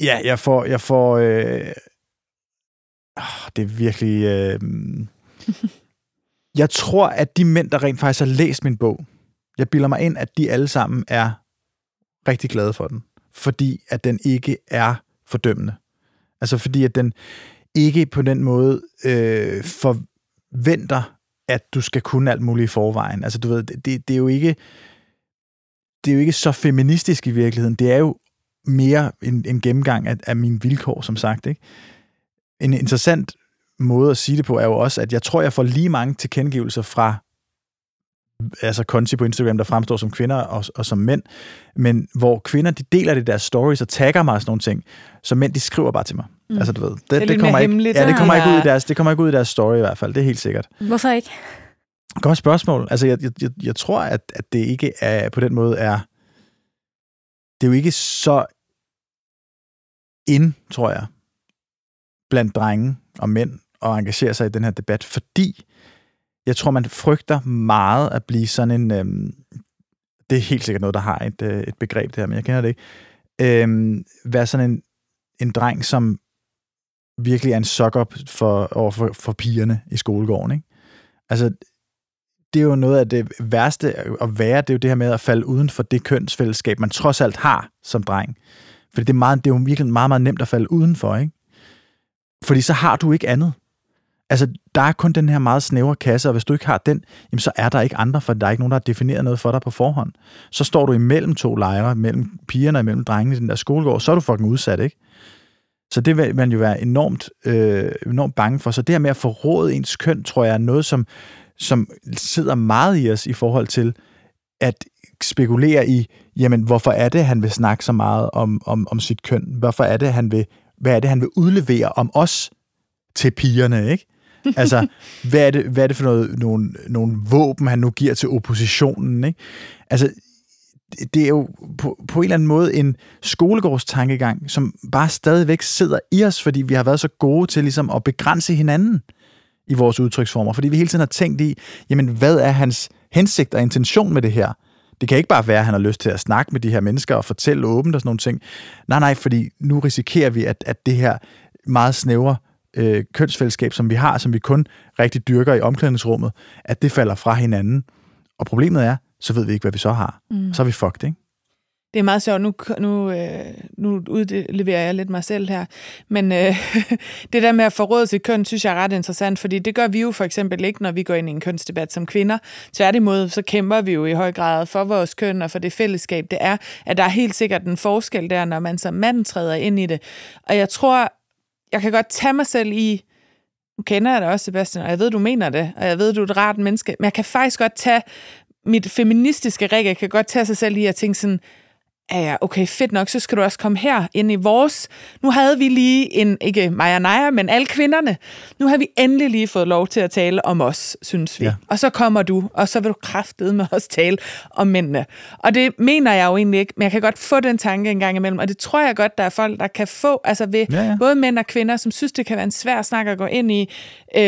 ja, jeg får, jeg får, øh, oh, det er virkelig, øh, jeg tror, at de mænd, der rent faktisk har læst min bog, jeg bilder mig ind, at de alle sammen er rigtig glade for den, fordi at den ikke er fordømmende. Altså fordi, at den ikke på den måde øh, forventer, at du skal kunne alt muligt i forvejen. Altså du ved, det, det er jo ikke... Det er jo ikke så feministisk i virkeligheden. Det er jo mere en, en gennemgang af, af mine vilkår, som sagt. Ikke? En interessant måde at sige det på er jo også, at jeg tror, jeg får lige mange tilkendegivelser fra altså konti på Instagram, der fremstår som kvinder og, og som mænd, men hvor kvinder, de deler det deres stories og tagger mig og sådan nogle ting, så mænd, de skriver bare til mig. Mm. Altså, du ved, det, det, det kommer, ikke, ja, det kommer ja. ikke ud i deres, det kommer ikke ud i deres story i hvert fald, det er helt sikkert. Hvorfor ikke? Godt spørgsmål. Altså, jeg, jeg, jeg tror, at, at det ikke er, på den måde er... Det er jo ikke så ind, tror jeg, blandt drenge og mænd at engagere sig i den her debat, fordi jeg tror, man frygter meget at blive sådan en... Øhm, det er helt sikkert noget, der har et, øh, et begreb det her, men jeg kender det ikke. Øhm, være sådan en, en dreng, som virkelig er en suck-up for, for, for pigerne i skolegården, ikke? Altså, det er jo noget af det værste at være, det er jo det her med at falde uden for det kønsfællesskab, man trods alt har som dreng. Fordi det er, meget, det er jo virkelig meget, meget nemt at falde udenfor, ikke? Fordi så har du ikke andet. Altså, der er kun den her meget snævre kasse, og hvis du ikke har den, jamen, så er der ikke andre, for der er ikke nogen, der har defineret noget for dig på forhånd. Så står du imellem to lejre, mellem pigerne og mellem drengene i den der skolegård, så er du fucking udsat, ikke? Så det vil man jo være enormt, øh, enormt bange for. Så det her med at forråde ens køn, tror jeg, er noget, som, som sidder meget i os i forhold til at spekulere i, jamen, hvorfor er det, han vil snakke så meget om, om, om sit køn? Hvorfor er det, han vil, hvad er det, han vil udlevere om os til pigerne, ikke? Altså, hvad er det, hvad er det for noget, nogle, nogle våben, han nu giver til oppositionen, ikke? Altså, det er jo på, på en eller anden måde en skolegårdstankegang, som bare stadigvæk sidder i os, fordi vi har været så gode til ligesom at begrænse hinanden i vores udtryksformer. Fordi vi hele tiden har tænkt i, jamen hvad er hans hensigt og intention med det her? Det kan ikke bare være, at han har lyst til at snakke med de her mennesker og fortælle åbent og sådan nogle ting. Nej, nej, fordi nu risikerer vi, at, at det her meget snævre øh, kønsfællesskab, som vi har, som vi kun rigtig dyrker i omklædningsrummet, at det falder fra hinanden. Og problemet er, så ved vi ikke, hvad vi så har. Mm. Så er vi fucked, ikke? Det er meget sjovt. Nu, nu, øh, nu udleverer jeg lidt mig selv her. Men øh, det der med at forråde sit køn, synes jeg er ret interessant, fordi det gør vi jo for eksempel ikke, når vi går ind i en kønsdebat som kvinder. Tværtimod, så kæmper vi jo i høj grad for vores køn og for det fællesskab, det er, at der er helt sikkert en forskel der, når man som mand træder ind i det. Og jeg tror, jeg kan godt tage mig selv i, nu kender jeg dig også, Sebastian, og jeg ved, du mener det, og jeg ved, du er et rart menneske, men jeg kan faktisk godt tage mit feministiske Rikke kan godt tage sig selv i at tænke sådan, ja, okay, fedt nok, så skal du også komme her ind i vores. Nu havde vi lige en, ikke mig og Naja, men alle kvinderne. Nu har vi endelig lige fået lov til at tale om os, synes vi. Ja. Og så kommer du, og så vil du kraftedeme også tale om mændene. Og det mener jeg jo egentlig ikke, men jeg kan godt få den tanke en gang imellem, og det tror jeg godt, der er folk, der kan få, altså ved ja, ja. både mænd og kvinder, som synes, det kan være en svær snak at gå ind i, øh,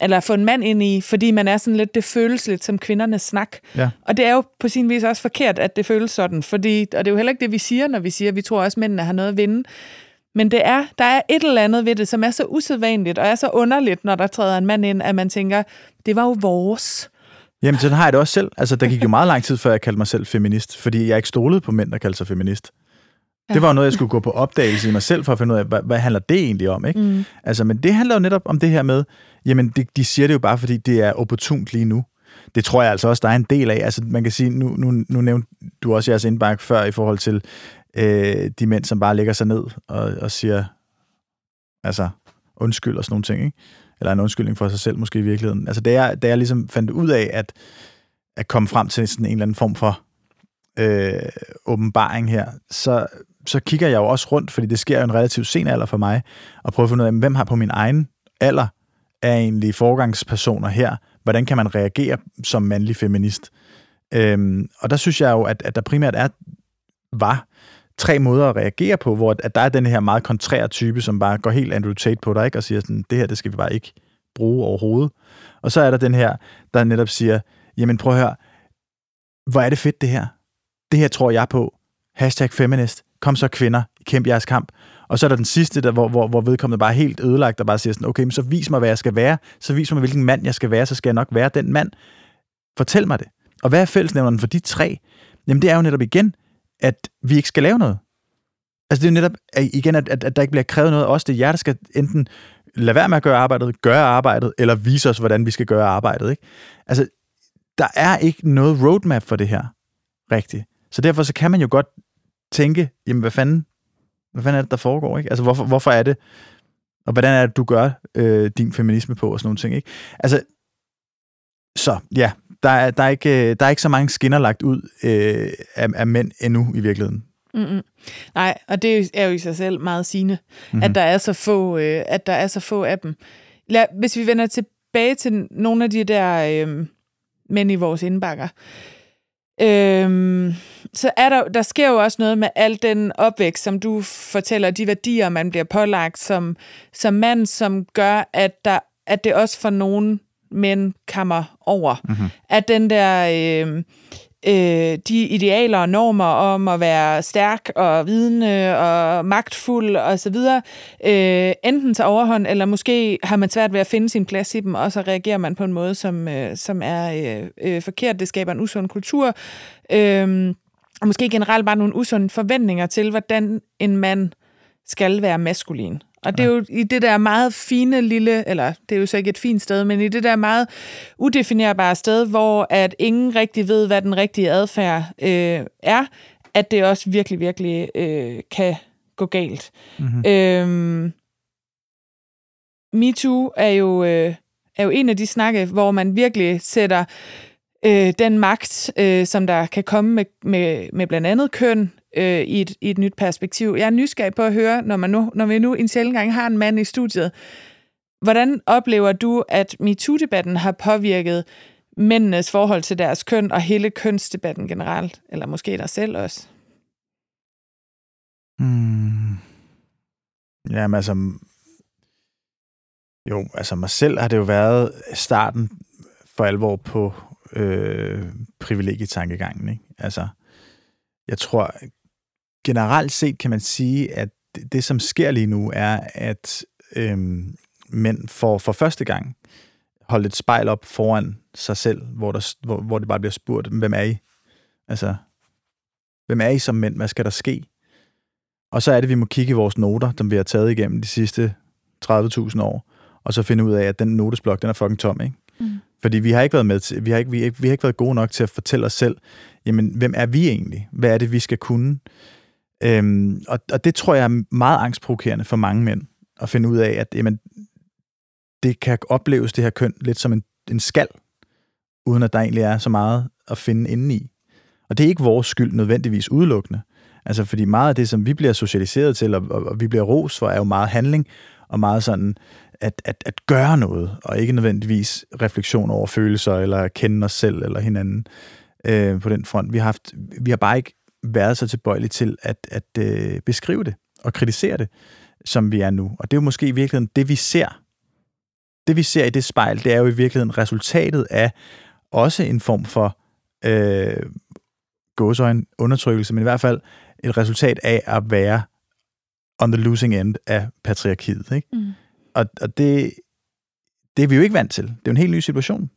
eller få en mand ind i, fordi man er sådan lidt, det føles lidt som kvindernes snak. Ja. Og det er jo på sin vis også forkert, at det føles sådan, fordi, og det er jo heller ikke det, vi siger, når vi siger, at vi tror også, at mændene har noget at vinde. Men det er, der er et eller andet ved det, som er så usædvanligt og er så underligt, når der træder en mand ind, at man tænker, det var jo vores. Jamen, sådan har jeg det også selv. Altså, der gik jo meget lang tid, før jeg kaldte mig selv feminist, fordi jeg ikke stolede på mænd, der kaldte sig feminist. Ja. Det var jo noget, jeg skulle gå på opdagelse i mig selv, for at finde ud af, hvad, hvad handler det egentlig om, ikke? Mm. Altså, men det handler jo netop om det her med, jamen, de, de siger det jo bare, fordi det er opportunt lige nu. Det tror jeg altså også, der er en del af. Altså, man kan sige, nu, nu, nu nævnte du også jeres indbakke før i forhold til øh, de mænd, som bare lægger sig ned og, og siger, altså, undskyld og sådan nogle ting, ikke? Eller en undskyldning for sig selv måske i virkeligheden. Altså, da jeg, da jeg ligesom fandt ud af at, at komme frem til sådan en eller anden form for øh, åbenbaring her, så, så kigger jeg jo også rundt, fordi det sker jo en relativt sen alder for mig, og prøver at finde ud af, hvem har på min egen alder er egentlig forgangspersoner her, hvordan kan man reagere som mandlig feminist? Øhm, og der synes jeg jo, at, at der primært er, var tre måder at reagere på, hvor at der er den her meget kontrære type, som bare går helt Andrew Tate på dig, ikke? Og siger sådan, det her, det skal vi bare ikke bruge overhovedet. Og så er der den her, der netop siger, jamen prøv at høre, hvor er det fedt det her? Det her tror jeg på. Hashtag feminist. Kom så kvinder, kæmp jeres kamp. Og så er der den sidste, der, hvor, hvor, hvor vedkommende bare er helt ødelagt, der bare siger sådan, okay, men så vis mig, hvad jeg skal være, så vis mig, hvilken mand jeg skal være, så skal jeg nok være den mand. Fortæl mig det. Og hvad er fællesnævneren for de tre? Jamen det er jo netop igen, at vi ikke skal lave noget. Altså det er jo netop igen, at, at, at der ikke bliver krævet noget af os. Det er jer, der skal enten lade være med at gøre arbejdet, gøre arbejdet, eller vise os, hvordan vi skal gøre arbejdet. Ikke? Altså der er ikke noget roadmap for det her, rigtigt. Så derfor så kan man jo godt tænke, jamen hvad fanden, Hvad fanden er det, der foregår, ikke? Altså, hvorfor, hvorfor er det? Og hvordan er det, du gør øh, din feminisme på, og sådan nogle ting, ikke? Altså, så, ja. Der er, der er, ikke, der er ikke så mange skinner lagt ud øh, af, af mænd endnu, i virkeligheden. Mm-mm. Nej, og det er jo i sig selv meget sigende, mm-hmm. at, der er så få, øh, at der er så få af dem. Lad, hvis vi vender tilbage til nogle af de der øh, mænd i vores indbakker, Øhm, så er der, der sker jo også noget med al den opvækst, som du fortæller, de værdier, man bliver pålagt som, som mand, som gør, at, der, at det også for nogen mænd kammer over. Mm-hmm. At den der, øh, øh, de idealer og normer om at være stærk og vidende og magtfuld og så videre, øh, enten tager overhånd, eller måske har man svært ved at finde sin plads i dem, og så reagerer man på en måde, som, øh, som er øh, øh, forkert. Det skaber en usund kultur, øh, og måske generelt bare nogle usunde forventninger til, hvordan en mand skal være maskulin. Og det er jo i det der meget fine lille, eller det er jo så ikke et fint sted, men i det der meget udefinerbare sted, hvor at ingen rigtig ved, hvad den rigtige adfærd øh, er, at det også virkelig, virkelig øh, kan gå galt. Mm-hmm. Øhm, MeToo er jo, øh, er jo en af de snakke, hvor man virkelig sætter øh, den magt, øh, som der kan komme med, med, med blandt andet køn, Øh, i, et, i et nyt perspektiv. Jeg er nysgerrig på at høre, når, man nu, når vi nu en sjældent gang har en mand i studiet, hvordan oplever du, at MeToo-debatten har påvirket mændenes forhold til deres køn og hele kønsdebatten generelt? Eller måske dig selv også? Hmm. Jamen altså... Jo, altså mig selv har det jo været starten for alvor på øh, privilegietankegangen, ikke? Altså, jeg tror... Generelt set kan man sige, at det, som sker lige nu, er, at øhm, mænd for, for første gang holdt et spejl op foran sig selv, hvor, der, hvor, hvor det bare bliver spurgt, hvem er I? Altså, hvem er I som mænd? Hvad skal der ske? Og så er det, vi må kigge i vores noter, som vi har taget igennem de sidste tredive tusind år, og så finde ud af, at den notesblok, den er fucking tom, ikke? Mm. Fordi vi har ikke været med til, vi har ikke, vi, vi har ikke været gode nok til at fortælle os selv, jamen, hvem er vi egentlig? Hvad er det, vi skal kunne? Øhm, og, og det tror jeg er meget angstprovokerende for mange mænd, at finde ud af, at jamen, det kan opleves, det her køn, lidt som en, en skal, uden at der egentlig er så meget at finde indeni. Og det er ikke vores skyld nødvendigvis udelukkende. Altså, fordi meget af det, som vi bliver socialiseret til, og, og, og vi bliver ros for, er jo meget handling, og meget sådan at, at, at gøre noget, og ikke nødvendigvis refleksion over følelser, eller kende os selv eller hinanden øh, på den front. Vi har, haft, vi har bare ikke været så tilbøjelige til at, at øh, beskrive det, og kritisere det, som vi er nu. Og det er jo måske i virkeligheden det, vi ser. Det, vi ser i det spejl, det er jo i virkeligheden resultatet af også en form for øh, gåseøjne undertrykkelse, men i hvert fald et resultat af at være on the losing end af patriarkiet. Ikke? Mm. Og, og det, det er vi jo ikke vant til. Det er en helt ny situation.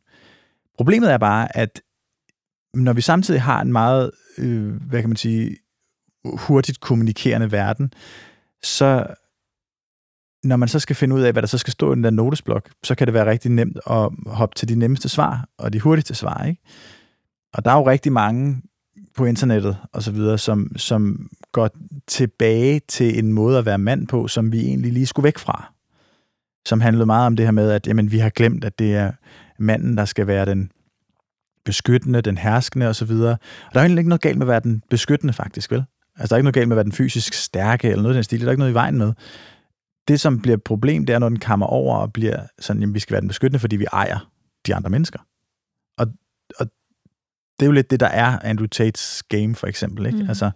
Problemet er bare, at når vi samtidig har en meget, øh, hvad kan man sige, hurtigt kommunikerende verden, så når man så skal finde ud af, hvad der så skal stå i den der notesblok, så kan det være rigtig nemt at hoppe til de nemmeste svar, og de hurtigste svar, ikke? Og der er jo rigtig mange på internettet, og så videre, som, som går tilbage til en måde at være mand på, som vi egentlig lige skulle væk fra. Som handlede meget om det her med, at jamen, vi har glemt, at det er manden, der skal være den beskyttende, den herskende, og så videre. Og der er jo egentlig ikke noget galt med at være den beskyttende, faktisk, vel? Altså, der er ikke noget galt med at være den fysisk stærke, eller noget af den stil, der er ikke noget i vejen med. Det, som bliver et problem, det er, når den kammer over og bliver sådan, jamen, vi skal være den beskyttende, fordi vi ejer de andre mennesker. Og, og det er jo lidt det, der er Andrew Tate's game, for eksempel. Ikke? Mm. Altså,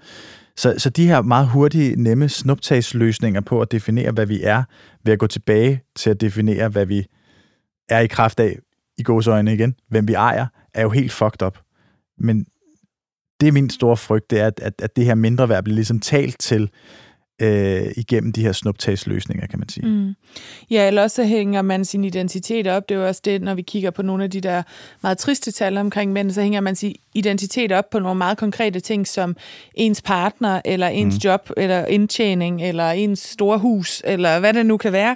så, så de her meget hurtige, nemme snuptagsløsninger på at definere, hvad vi er, ved at gå tilbage til at definere, hvad vi er i kraft af, i gåseøjne igen, hvem vi ejer, er jo helt fucked up. Men det er min store frygt, det er, at, at det her mindre værd bliver ligesom talt til, Øh, igennem de her snuptagsløsninger, kan man sige. Mm. Ja, eller også så hænger man sin identitet op. Det er jo også det, når vi kigger på nogle af de der meget triste tal omkring mænd, så hænger man sin identitet op på nogle meget konkrete ting, som ens partner, eller ens mm. job, eller indtjening, eller ens store hus, eller hvad det nu kan være.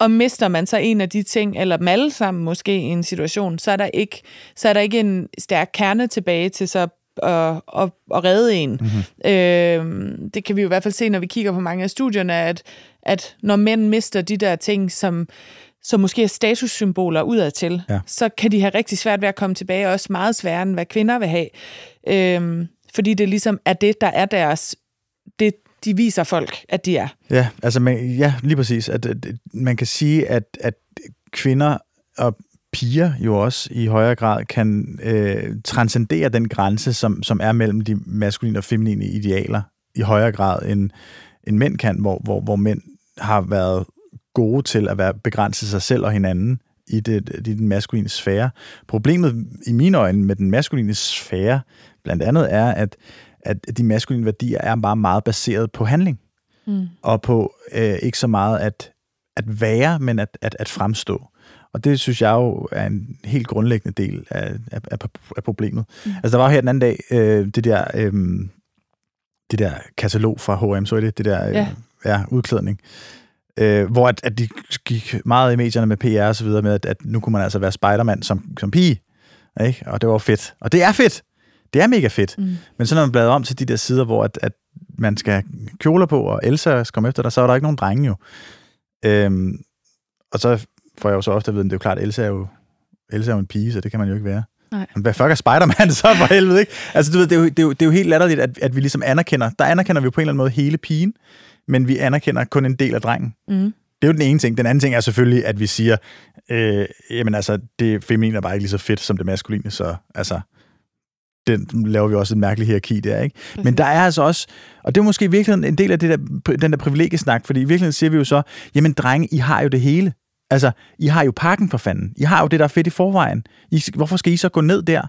Og mister man så en af de ting, eller dem alle sammen måske i en situation, så er der ikke, så er der ikke en stærk kerne tilbage til så Og, og, og redde en. Mm-hmm. Øhm, det kan vi jo i hvert fald se, når vi kigger på mange af studierne, at, at når mænd mister de der ting, som, som måske er statussymboler udadtil, ja. Så kan de have rigtig svært ved at komme tilbage, og også meget sværere end hvad kvinder vil have. Øhm, fordi det ligesom er det, der er deres, det de viser folk, at de er. Ja, altså man, ja, lige præcis. At, at, at man kan sige, at, at kvinder og piger jo også i højere grad kan øh, transcendere den grænse, som, som er mellem de maskuline og feminine idealer i højere grad end, end mænd kan, hvor, hvor, hvor mænd har været gode til at være, begrænse sig selv og hinanden i, det, i den maskuline sfære. Problemet i mine øjne med den maskuline sfære blandt andet er, at, at de maskuline værdier er bare meget baseret på handling, mm. og på øh, ikke så meget at, at være, men at, at, at fremstå. Og det, synes jeg jo, er en helt grundlæggende del af, af, af problemet. Mm. Altså, der var her den anden dag, øh, det der øh, det der katalog fra H og M, så er det, det der øh, yeah. ja, udklædning, øh, hvor at, at de gik meget i medierne med P R og så videre, med at, at nu kunne man altså være Spider-Man som, som pige, ikke? Og det var fedt. Og det er fedt! Det er mega fedt. Mm. Men så når man bladrer om til de der sider, hvor at, at man skal kjoler på, og Elsa kommer efter dig, så er der ikke nogen drenge jo. Øh, og så for jeg jo så ofte at vide, at det er jo klart, at Elsa er jo, Elsa er jo en pige, så det kan man jo ikke være. Nej. Men hvad fuck er Spider-Man så for helvede, ikke? Altså, du ved, det er jo, det er jo, det er jo helt latterligt, at, at vi ligesom anerkender, der anerkender vi på en eller anden måde hele pigen, men vi anerkender kun en del af drengen. Mm. Det er jo den ene ting. Den anden ting er selvfølgelig, at vi siger, øh, jamen altså, det feminine er bare ikke lige så fedt som det maskuline, så altså, den laver vi også et mærkeligt hierarki der, ikke? Mm-hmm. Men der er altså også, og det er måske i virkeligheden en del af det der, den der privilegiesnak, fordi i virkeligheden siger vi jo så, jamen drenge, I har jo det hele. Altså, I har jo pakken for fanden. I har jo det, der er fedt i forvejen. I, hvorfor skal I så gå ned der?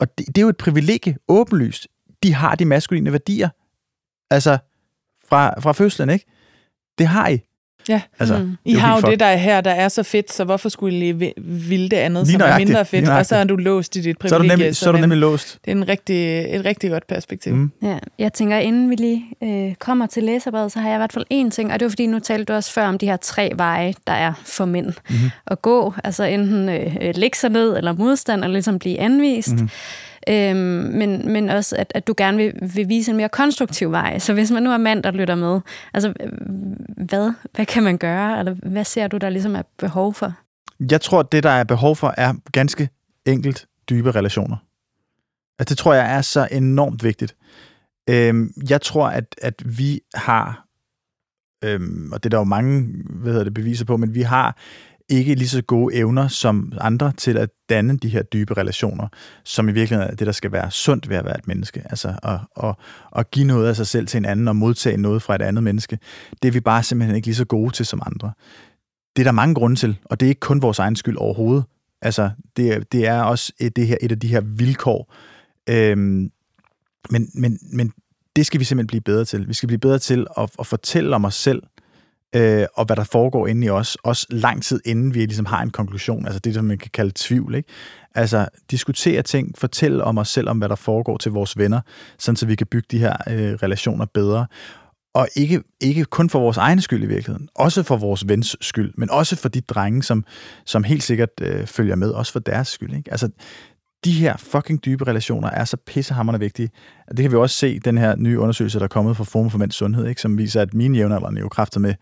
Og det, det er jo et privilegie, åbenlyst. De har de maskuline værdier. Altså, fra, fra fødslen, ikke? Det har I. Ja, altså, mm. I har jo fuck. Det, der er her, der er så fedt, så hvorfor skulle I ville det andet, som er mindre fedt? Og så er du låst i dit privilegie. Så er du nemlig, så er du nemlig låst. Det er en rigtig, et rigtig godt perspektiv. Mm. Ja, jeg tænker, inden vi lige øh, kommer til læserbrevet, så har jeg i hvert fald én ting, og det er fordi, nu talte du også før om de her tre veje, der er for mænd. Mm-hmm. At gå, altså enten øh, lægge sig ned, eller modstand, eller ligesom blive anvist. Mm-hmm. Øhm, men, men også, at, at du gerne vil, vil vise en mere konstruktiv vej. Så hvis man nu er mand, der lytter med, altså hvad, hvad kan man gøre? Eller hvad ser du, der ligesom er behov for? Jeg tror, det, der er behov for, er ganske enkelt dybe relationer. Altså, det tror jeg er så enormt vigtigt. Øhm, jeg tror, at, at vi har, øhm, og det er der jo mange hvad hedder det, beviser på, men vi har ikke lige så gode evner som andre til at danne de her dybe relationer, som i virkeligheden er det, der skal være sundt ved at være et menneske. Altså at, at, at give noget af sig selv til en anden og modtage noget fra et andet menneske. Det er vi bare simpelthen ikke lige så gode til som andre. Det er der mange grunde til, og det er ikke kun vores egen skyld overhovedet. Altså, det, det er også et, det her, et af de her vilkår. Øhm, men, men, men det skal vi simpelthen blive bedre til. Vi skal blive bedre til at, at fortælle om os selv, øh, og hvad der foregår inde i os, også lang tid inden vi ligesom har en konklusion, altså det, som man kan kalde tvivl, ikke? Altså, diskutere ting, fortælle om os selv, om hvad der foregår til vores venner, sådan så vi kan bygge de her øh, relationer bedre. Og ikke, ikke kun for vores egen skyld i virkeligheden, også for vores vens skyld, men også for de drenge, som, som helt sikkert øh, følger med, også for deres skyld. Ikke? Altså, de her fucking dybe relationer er så pissehammerende vigtige. Det kan vi også se, den her nye undersøgelse, der er kommet fra Fonden for Mænds Sundhed, ikke? Som viser, at mine jævnaldrende jo kræfter med,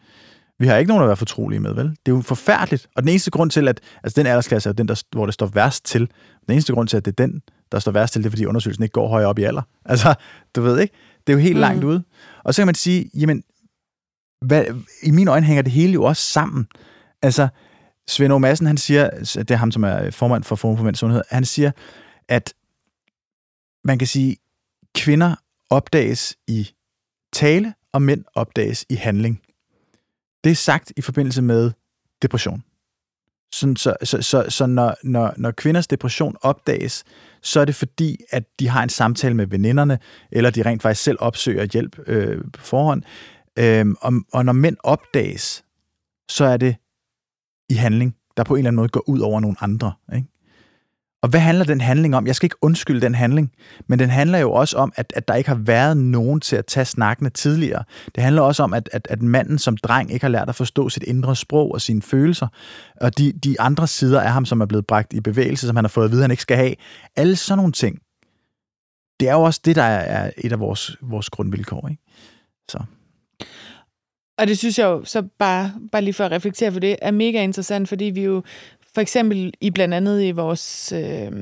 vi har ikke nogen at være fortrolige med, vel? Det er jo forfærdeligt. Og den eneste grund til, at altså den aldersklasse er den, der, hvor det står værst til. Den eneste grund til, at det er den, der står værst til, det er, fordi undersøgelsen ikke går højere op i alder. Altså, du ved ikke? Det er jo helt mm. langt ude. Og så kan man sige, jamen, hvad, i mine øjne hænger det hele jo også sammen. Altså, Svend Aage Madsen, han siger, det er ham, som er formand for Forum for Mænds Sundhed, han siger, at man kan sige, kvinder opdages i tale, og mænd opdages i handling. Det er sagt i forbindelse med depression. Sådan, så så, så, så når, når, når kvinders depression opdages, så er det fordi, at de har en samtale med veninderne, eller de rent faktisk selv opsøger hjælp øh, på forhånd. Øhm, og, og når mænd opdages, så er det i handling, der på en eller anden måde går ud over nogle andre. Ikke? Og hvad handler den handling om? Jeg skal ikke undskylde den handling, men den handler jo også om, at, at der ikke har været nogen til at tage snakkene tidligere. Det handler også om, at, at, at manden som dreng ikke har lært at forstå sit indre sprog og sine følelser, og de, de andre sider af ham, som er blevet bragt i bevægelse, som han har fået at vide, at han ikke skal have. Alle sådan nogle ting. Det er jo også det, der er et af vores, vores grundvilkår. Ikke? Så... Og det synes jeg jo, så bare, bare lige for at reflektere på det, er mega interessant, fordi vi jo for eksempel i blandt andet i vores øh,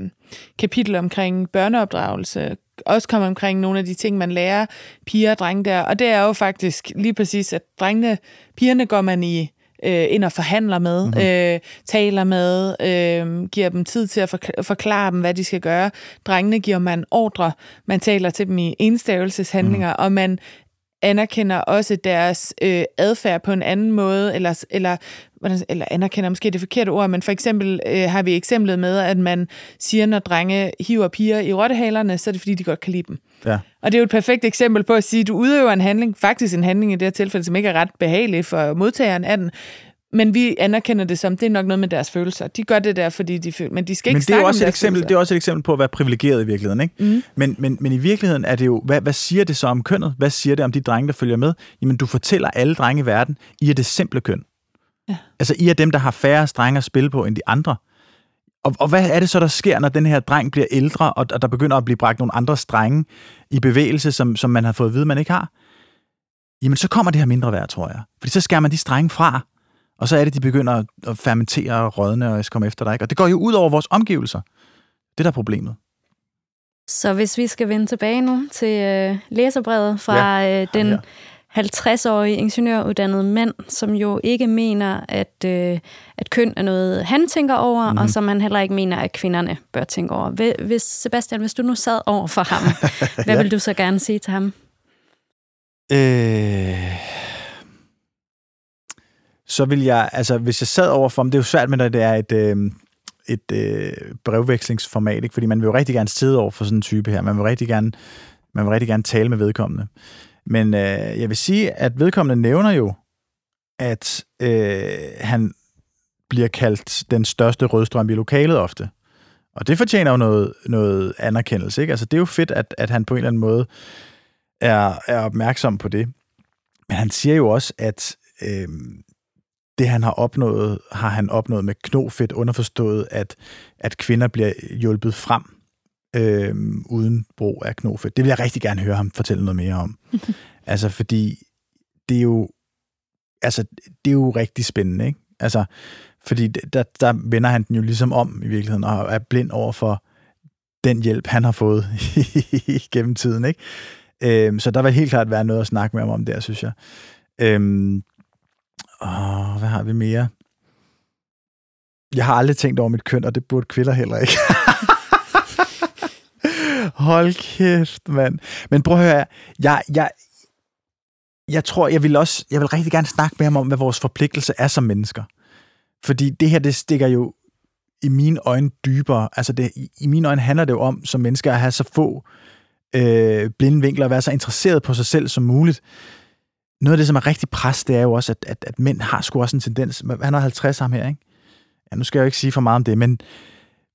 kapitel omkring børneopdragelse, også kommer omkring nogle af de ting, man lærer piger og drenge der. Og det er jo faktisk lige præcis, at drengene, pigerne går man i øh, ind og forhandler med, mm-hmm. øh, taler med, øh, giver dem tid til at forklare dem, hvad de skal gøre. Drengene giver man ordre, man taler til dem i enstavelseshandlinger, mm-hmm. og man anerkender også deres øh, adfærd på en anden måde, eller, eller, eller anerkender måske det forkerte ord, men for eksempel øh, har vi eksemplet med, at man siger, når drenge hiver piger i rottehalerne, så er det fordi, de godt kan lide dem. Ja. Og det er jo et perfekt eksempel på at sige, at du udøver en handling, faktisk en handling i det her tilfælde, som ikke er ret behagelig for modtageren af den, men vi anerkender det som, det er nok noget med deres følelser. De gør det der, fordi de føler, men de skal ikke snakke om deres følelser. Det er også et eksempel på at være privilegeret i virkeligheden, ikke? Mm. Men, men, men i virkeligheden er det jo, hvad, hvad siger det så om kønnet? Hvad siger det om de drenge, der følger med? Jamen, du fortæller alle drenge i verden, I er det simple køn. Ja. Altså, I er dem, der har færre strenge at spille på end de andre. Og, og hvad er det så, der sker, når den her dreng bliver ældre, og, og der begynder at blive bragt nogle andre strenge i bevægelse, som, som man har fået at vide, man ikke har? Jamen, så kommer det her mindre værd, tror jeg. Fordi så skærer man de strenge fra. Og så er det, de begynder at fermentere og rådne og komme efter dig. Og det går jo ud over vores omgivelser. Det der er problemet. Så hvis vi skal vende tilbage nu til øh, læserbrevet fra ja, øh, den halvtredsårige ingeniøruddannede mand, som jo ikke mener, at, øh, at køn er noget, han tænker over, mm-hmm. og som han heller ikke mener, at kvinderne bør tænke over. Hvis, Sebastian, hvis du nu sad over for ham, ja. Hvad vil du så gerne sige til ham? Øh... så vil jeg, altså hvis jeg sad overfor ham, det er jo svært med, at det er et, øh, et øh, brevvekslingsformat, ikke? Fordi man vil jo rigtig gerne sidde over for sådan en type her, man vil rigtig gerne, man vil rigtig gerne tale med vedkommende. Men øh, jeg vil sige, at vedkommende nævner jo, at øh, han bliver kaldt den største rødstrøm i lokalet ofte. Og det fortjener jo noget, noget anerkendelse, ikke? Altså det er jo fedt, at, at han på en eller anden måde er, er opmærksom på det. Men han siger jo også, at øh, det, han har opnået, har han opnået med knofedt, underforstået, at, at kvinder bliver hjulpet frem øh, uden brug af knofedt. Det vil jeg rigtig gerne høre ham fortælle noget mere om. Altså, fordi det er jo, altså, det er jo rigtig spændende, ikke? Altså, fordi der, der vender han den jo ligesom om i virkeligheden, og er blind over for den hjælp, han har fået gennem tiden, ikke? Øhm, så der vil helt klart være noget at snakke med om der, synes jeg. Øhm, åh, hvad har vi mere? Jeg har aldrig tænkt over mit køn, og det burde kvinder heller ikke. Hold kæft, mand. Men prøv at høre, jeg, jeg, jeg tror, jeg vil også, jeg vil rigtig gerne snakke med ham om, hvad vores forpligtelse er som mennesker. Fordi det her, det stikker jo i mine øjne dybere. Altså det, i, i mine øjne handler det jo om, som mennesker, at have så få øh, blinde vinkler, og være så interesseret på sig selv som muligt. Noget af det, som er rigtig pres, det er jo også, at, at, at mænd har sgu også en tendens. Han er halvtreds ham her, ikke? Ja, nu skal jeg jo ikke sige for meget om det, men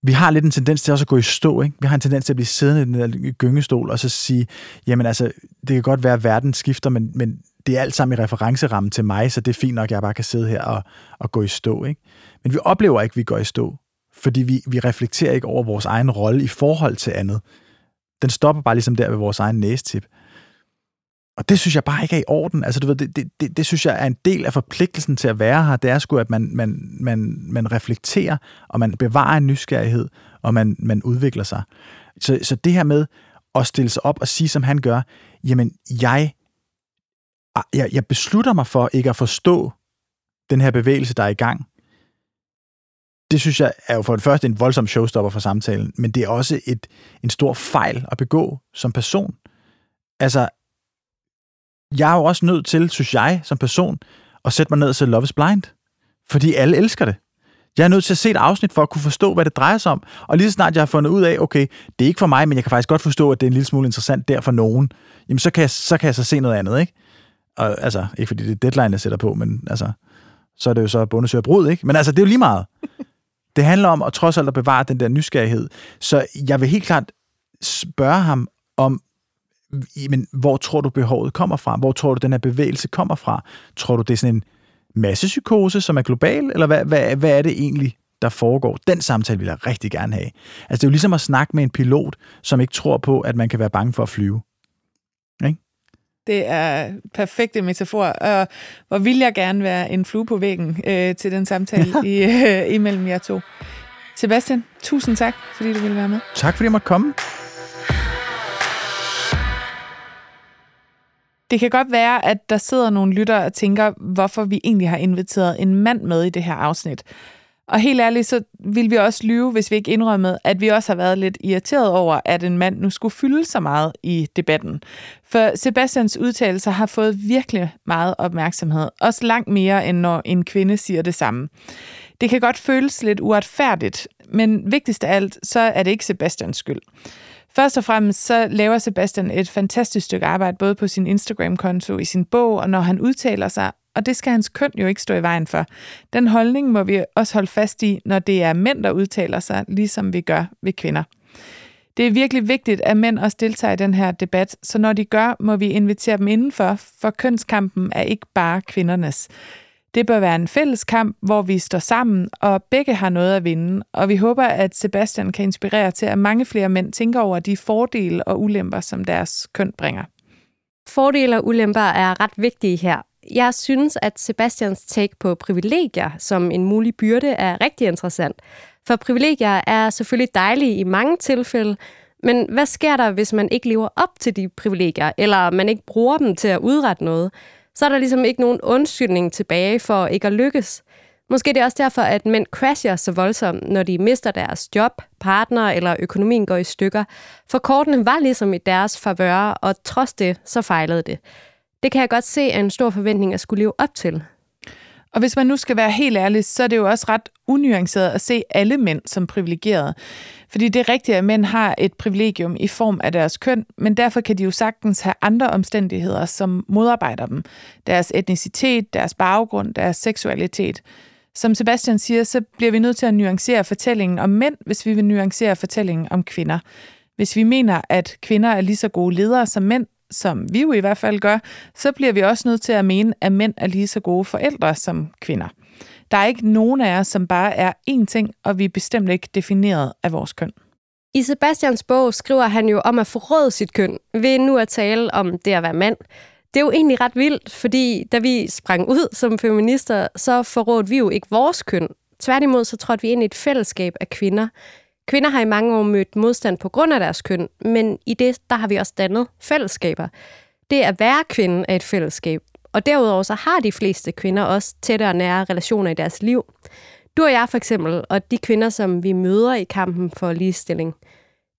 vi har lidt en tendens til også at gå i stå, ikke? Vi har en tendens til at blive siddende i den der gyngestol, og så sige, jamen altså, det kan godt være, at verden skifter, men, men det er alt sammen i referencerammen til mig, så det er fint nok, at jeg bare kan sidde her og, og gå i stå, ikke? Men vi oplever ikke, at vi går i stå, fordi vi, vi reflekterer ikke over vores egen rolle i forhold til andet. Den stopper bare ligesom der ved vores egen næstip. Og det synes jeg bare ikke er i orden. Altså, du ved, det, det, det, det synes jeg er en del af forpligtelsen til at være her. Det er sgu, at man, man, man, man reflekterer, og man bevarer en nysgerrighed, og man, man udvikler sig. Så, så det her med at stille sig op og sige, som han gør, jamen, jeg, jeg, jeg beslutter mig for ikke at forstå den her bevægelse, der er i gang. Det synes jeg er jo for det første en voldsom showstopper for samtalen, men det er også et, en stor fejl at begå som person. Altså, jeg er jo også nødt til, synes jeg, som person, at sætte mig ned og se Love is Blind. Fordi alle elsker det. Jeg er nødt til at se et afsnit for at kunne forstå, hvad det drejer sig om. Og lige så snart jeg har fundet ud af, okay, det er ikke for mig, men jeg kan faktisk godt forstå, at det er en lille smule interessant der for nogen. Jamen, så kan jeg så, kan jeg så se noget andet, ikke? Og, altså, ikke fordi det er deadline, jeg sætter på, men altså, så er det jo så bonus og brud, ikke? Men altså, det er jo lige meget. Det handler om at trods alt at bevare den der nysgerrighed. Så jeg vil helt klart spørge ham om, men hvor tror du behovet kommer fra? Hvor tror du den her bevægelse kommer fra? Tror du det er sådan en massepsykose, som er global? Eller hvad, hvad, hvad er det egentlig, der foregår? Den samtale vil jeg rigtig gerne have. Altså det er jo ligesom at snakke med en pilot, som ikke tror på, at man kan være bange for at flyve. Ik? Det er perfekte metafor. Og hvor vil jeg gerne være en flue på væggen øh, til den samtale i, øh, imellem jer to. Sebastian, tusind tak, fordi du ville være med. Tak fordi jeg måtte komme. Det kan godt være, at der sidder nogle lyttere og tænker, hvorfor vi egentlig har inviteret en mand med i det her afsnit. Og helt ærligt, så ville vi også lyve, hvis vi ikke indrømmede, at vi også har været lidt irriteret over, at en mand nu skulle fylde så meget i debatten. For Sebastians udtalelser har fået virkelig meget opmærksomhed, også langt mere end når en kvinde siger det samme. Det kan godt føles lidt uretfærdigt, men vigtigst af alt, så er det ikke Sebastians skyld. Først og fremmest så laver Sebastian et fantastisk stykke arbejde, både på sin Instagram-konto, i sin bog, og når han udtaler sig, og det skal hans køn jo ikke stå i vejen for. Den holdning må vi også holde fast i, når det er mænd, der udtaler sig, ligesom vi gør ved kvinder. Det er virkelig vigtigt, at mænd også deltager i den her debat, så når de gør, må vi invitere dem indenfor, for kønskampen er ikke bare kvindernes. Det bør være en fælles kamp, hvor vi står sammen, og begge har noget at vinde, og vi håber, at Sebastian kan inspirere til, at mange flere mænd tænker over de fordele og ulemper, som deres køn bringer. Fordele og ulemper er ret vigtige her. Jeg synes, at Sebastians take på privilegier som en mulig byrde er rigtig interessant, for privilegier er selvfølgelig dejlige i mange tilfælde, men hvad sker der, hvis man ikke lever op til de privilegier, eller man ikke bruger dem til at udrette noget? Så er der ligesom ikke nogen undskyldning tilbage for ikke at lykkes. Måske er det også derfor, at mænd crasher så voldsomt, når de mister deres job, partner eller økonomien går i stykker. For kortene var ligesom i deres favør, og trods det, så fejlede det. Det kan jeg godt se er en stor forventning at skulle leve op til. Og hvis man nu skal være helt ærlig, så er det jo også ret unuanceret at se alle mænd som privilegerede. Fordi det er rigtigt, at mænd har et privilegium i form af deres køn, men derfor kan de jo sagtens have andre omstændigheder, som modarbejder dem. Deres etnicitet, deres baggrund, deres seksualitet. Som Sebastian siger, så bliver vi nødt til at nuancere fortællingen om mænd, hvis vi vil nuancere fortællingen om kvinder. Hvis vi mener, at kvinder er lige så gode ledere som mænd, som vi jo i hvert fald gør, så bliver vi også nødt til at mene, at mænd er lige så gode forældre som kvinder. Der er ikke nogen af os, som bare er én ting, og vi er bestemt ikke defineret af vores køn. I Sebastians bog skriver han jo om at forråde sit køn ved nu at tale om det at være mand. Det er jo egentlig ret vildt, fordi da vi sprang ud som feminister, så forrådte vi jo ikke vores køn. Tværtimod så trådte vi ind i et fællesskab af kvinder. Kvinder har i mange år mødt modstand på grund af deres køn, men i det, der har vi også dannet fællesskaber. Det at være kvinde er et fællesskab, og derudover så har de fleste kvinder også tættere og nære relationer i deres liv. Du og jeg for eksempel, og de kvinder, som vi møder i kampen for ligestilling.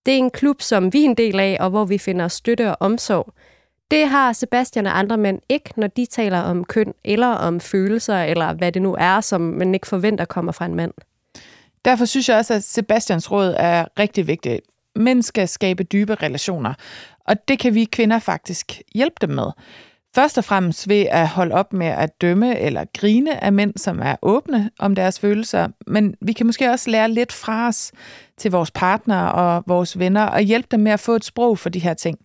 Det er en klub, som vi er en del af, og hvor vi finder støtte og omsorg. Det har Sebastian og andre mænd ikke, når de taler om køn, eller om følelser, eller hvad det nu er, som man ikke forventer kommer fra en mand. Derfor synes jeg også, at Sebastians råd er rigtig vigtigt. Mænd skal skabe dybe relationer, og det kan vi kvinder faktisk hjælpe dem med. Først og fremmest ved at holde op med at dømme eller grine af mænd, som er åbne om deres følelser. Men vi kan måske også lære lidt fra os til vores partnere og vores venner, og hjælpe dem med at få et sprog for de her ting.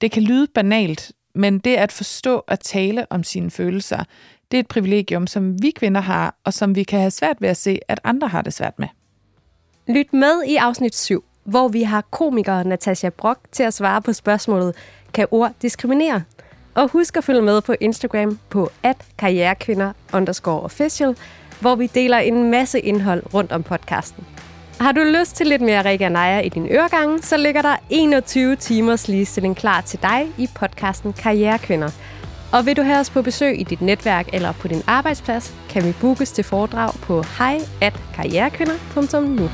Det kan lyde banalt, men det at forstå og tale om sine følelser, det er et privilegium, som vi kvinder har, og som vi kan have svært ved at se, at andre har det svært med. Lyt med i afsnit syv, hvor vi har komiker Natasha Brock til at svare på spørgsmålet, kan ord diskriminere? Og husk at følge med på Instagram på at karrierekvinder underscore official, hvor vi deler en masse indhold rundt om podcasten. Har du lyst til lidt mere Rikke og Naja i din øregange, så ligger der enogtyve timers ligestilling klar til dig i podcasten Karrierekvinder. Og vil du have os på besøg i dit netværk eller på din arbejdsplads, kan vi bookes til foredrag på hej at karrierekvinder punktum nu.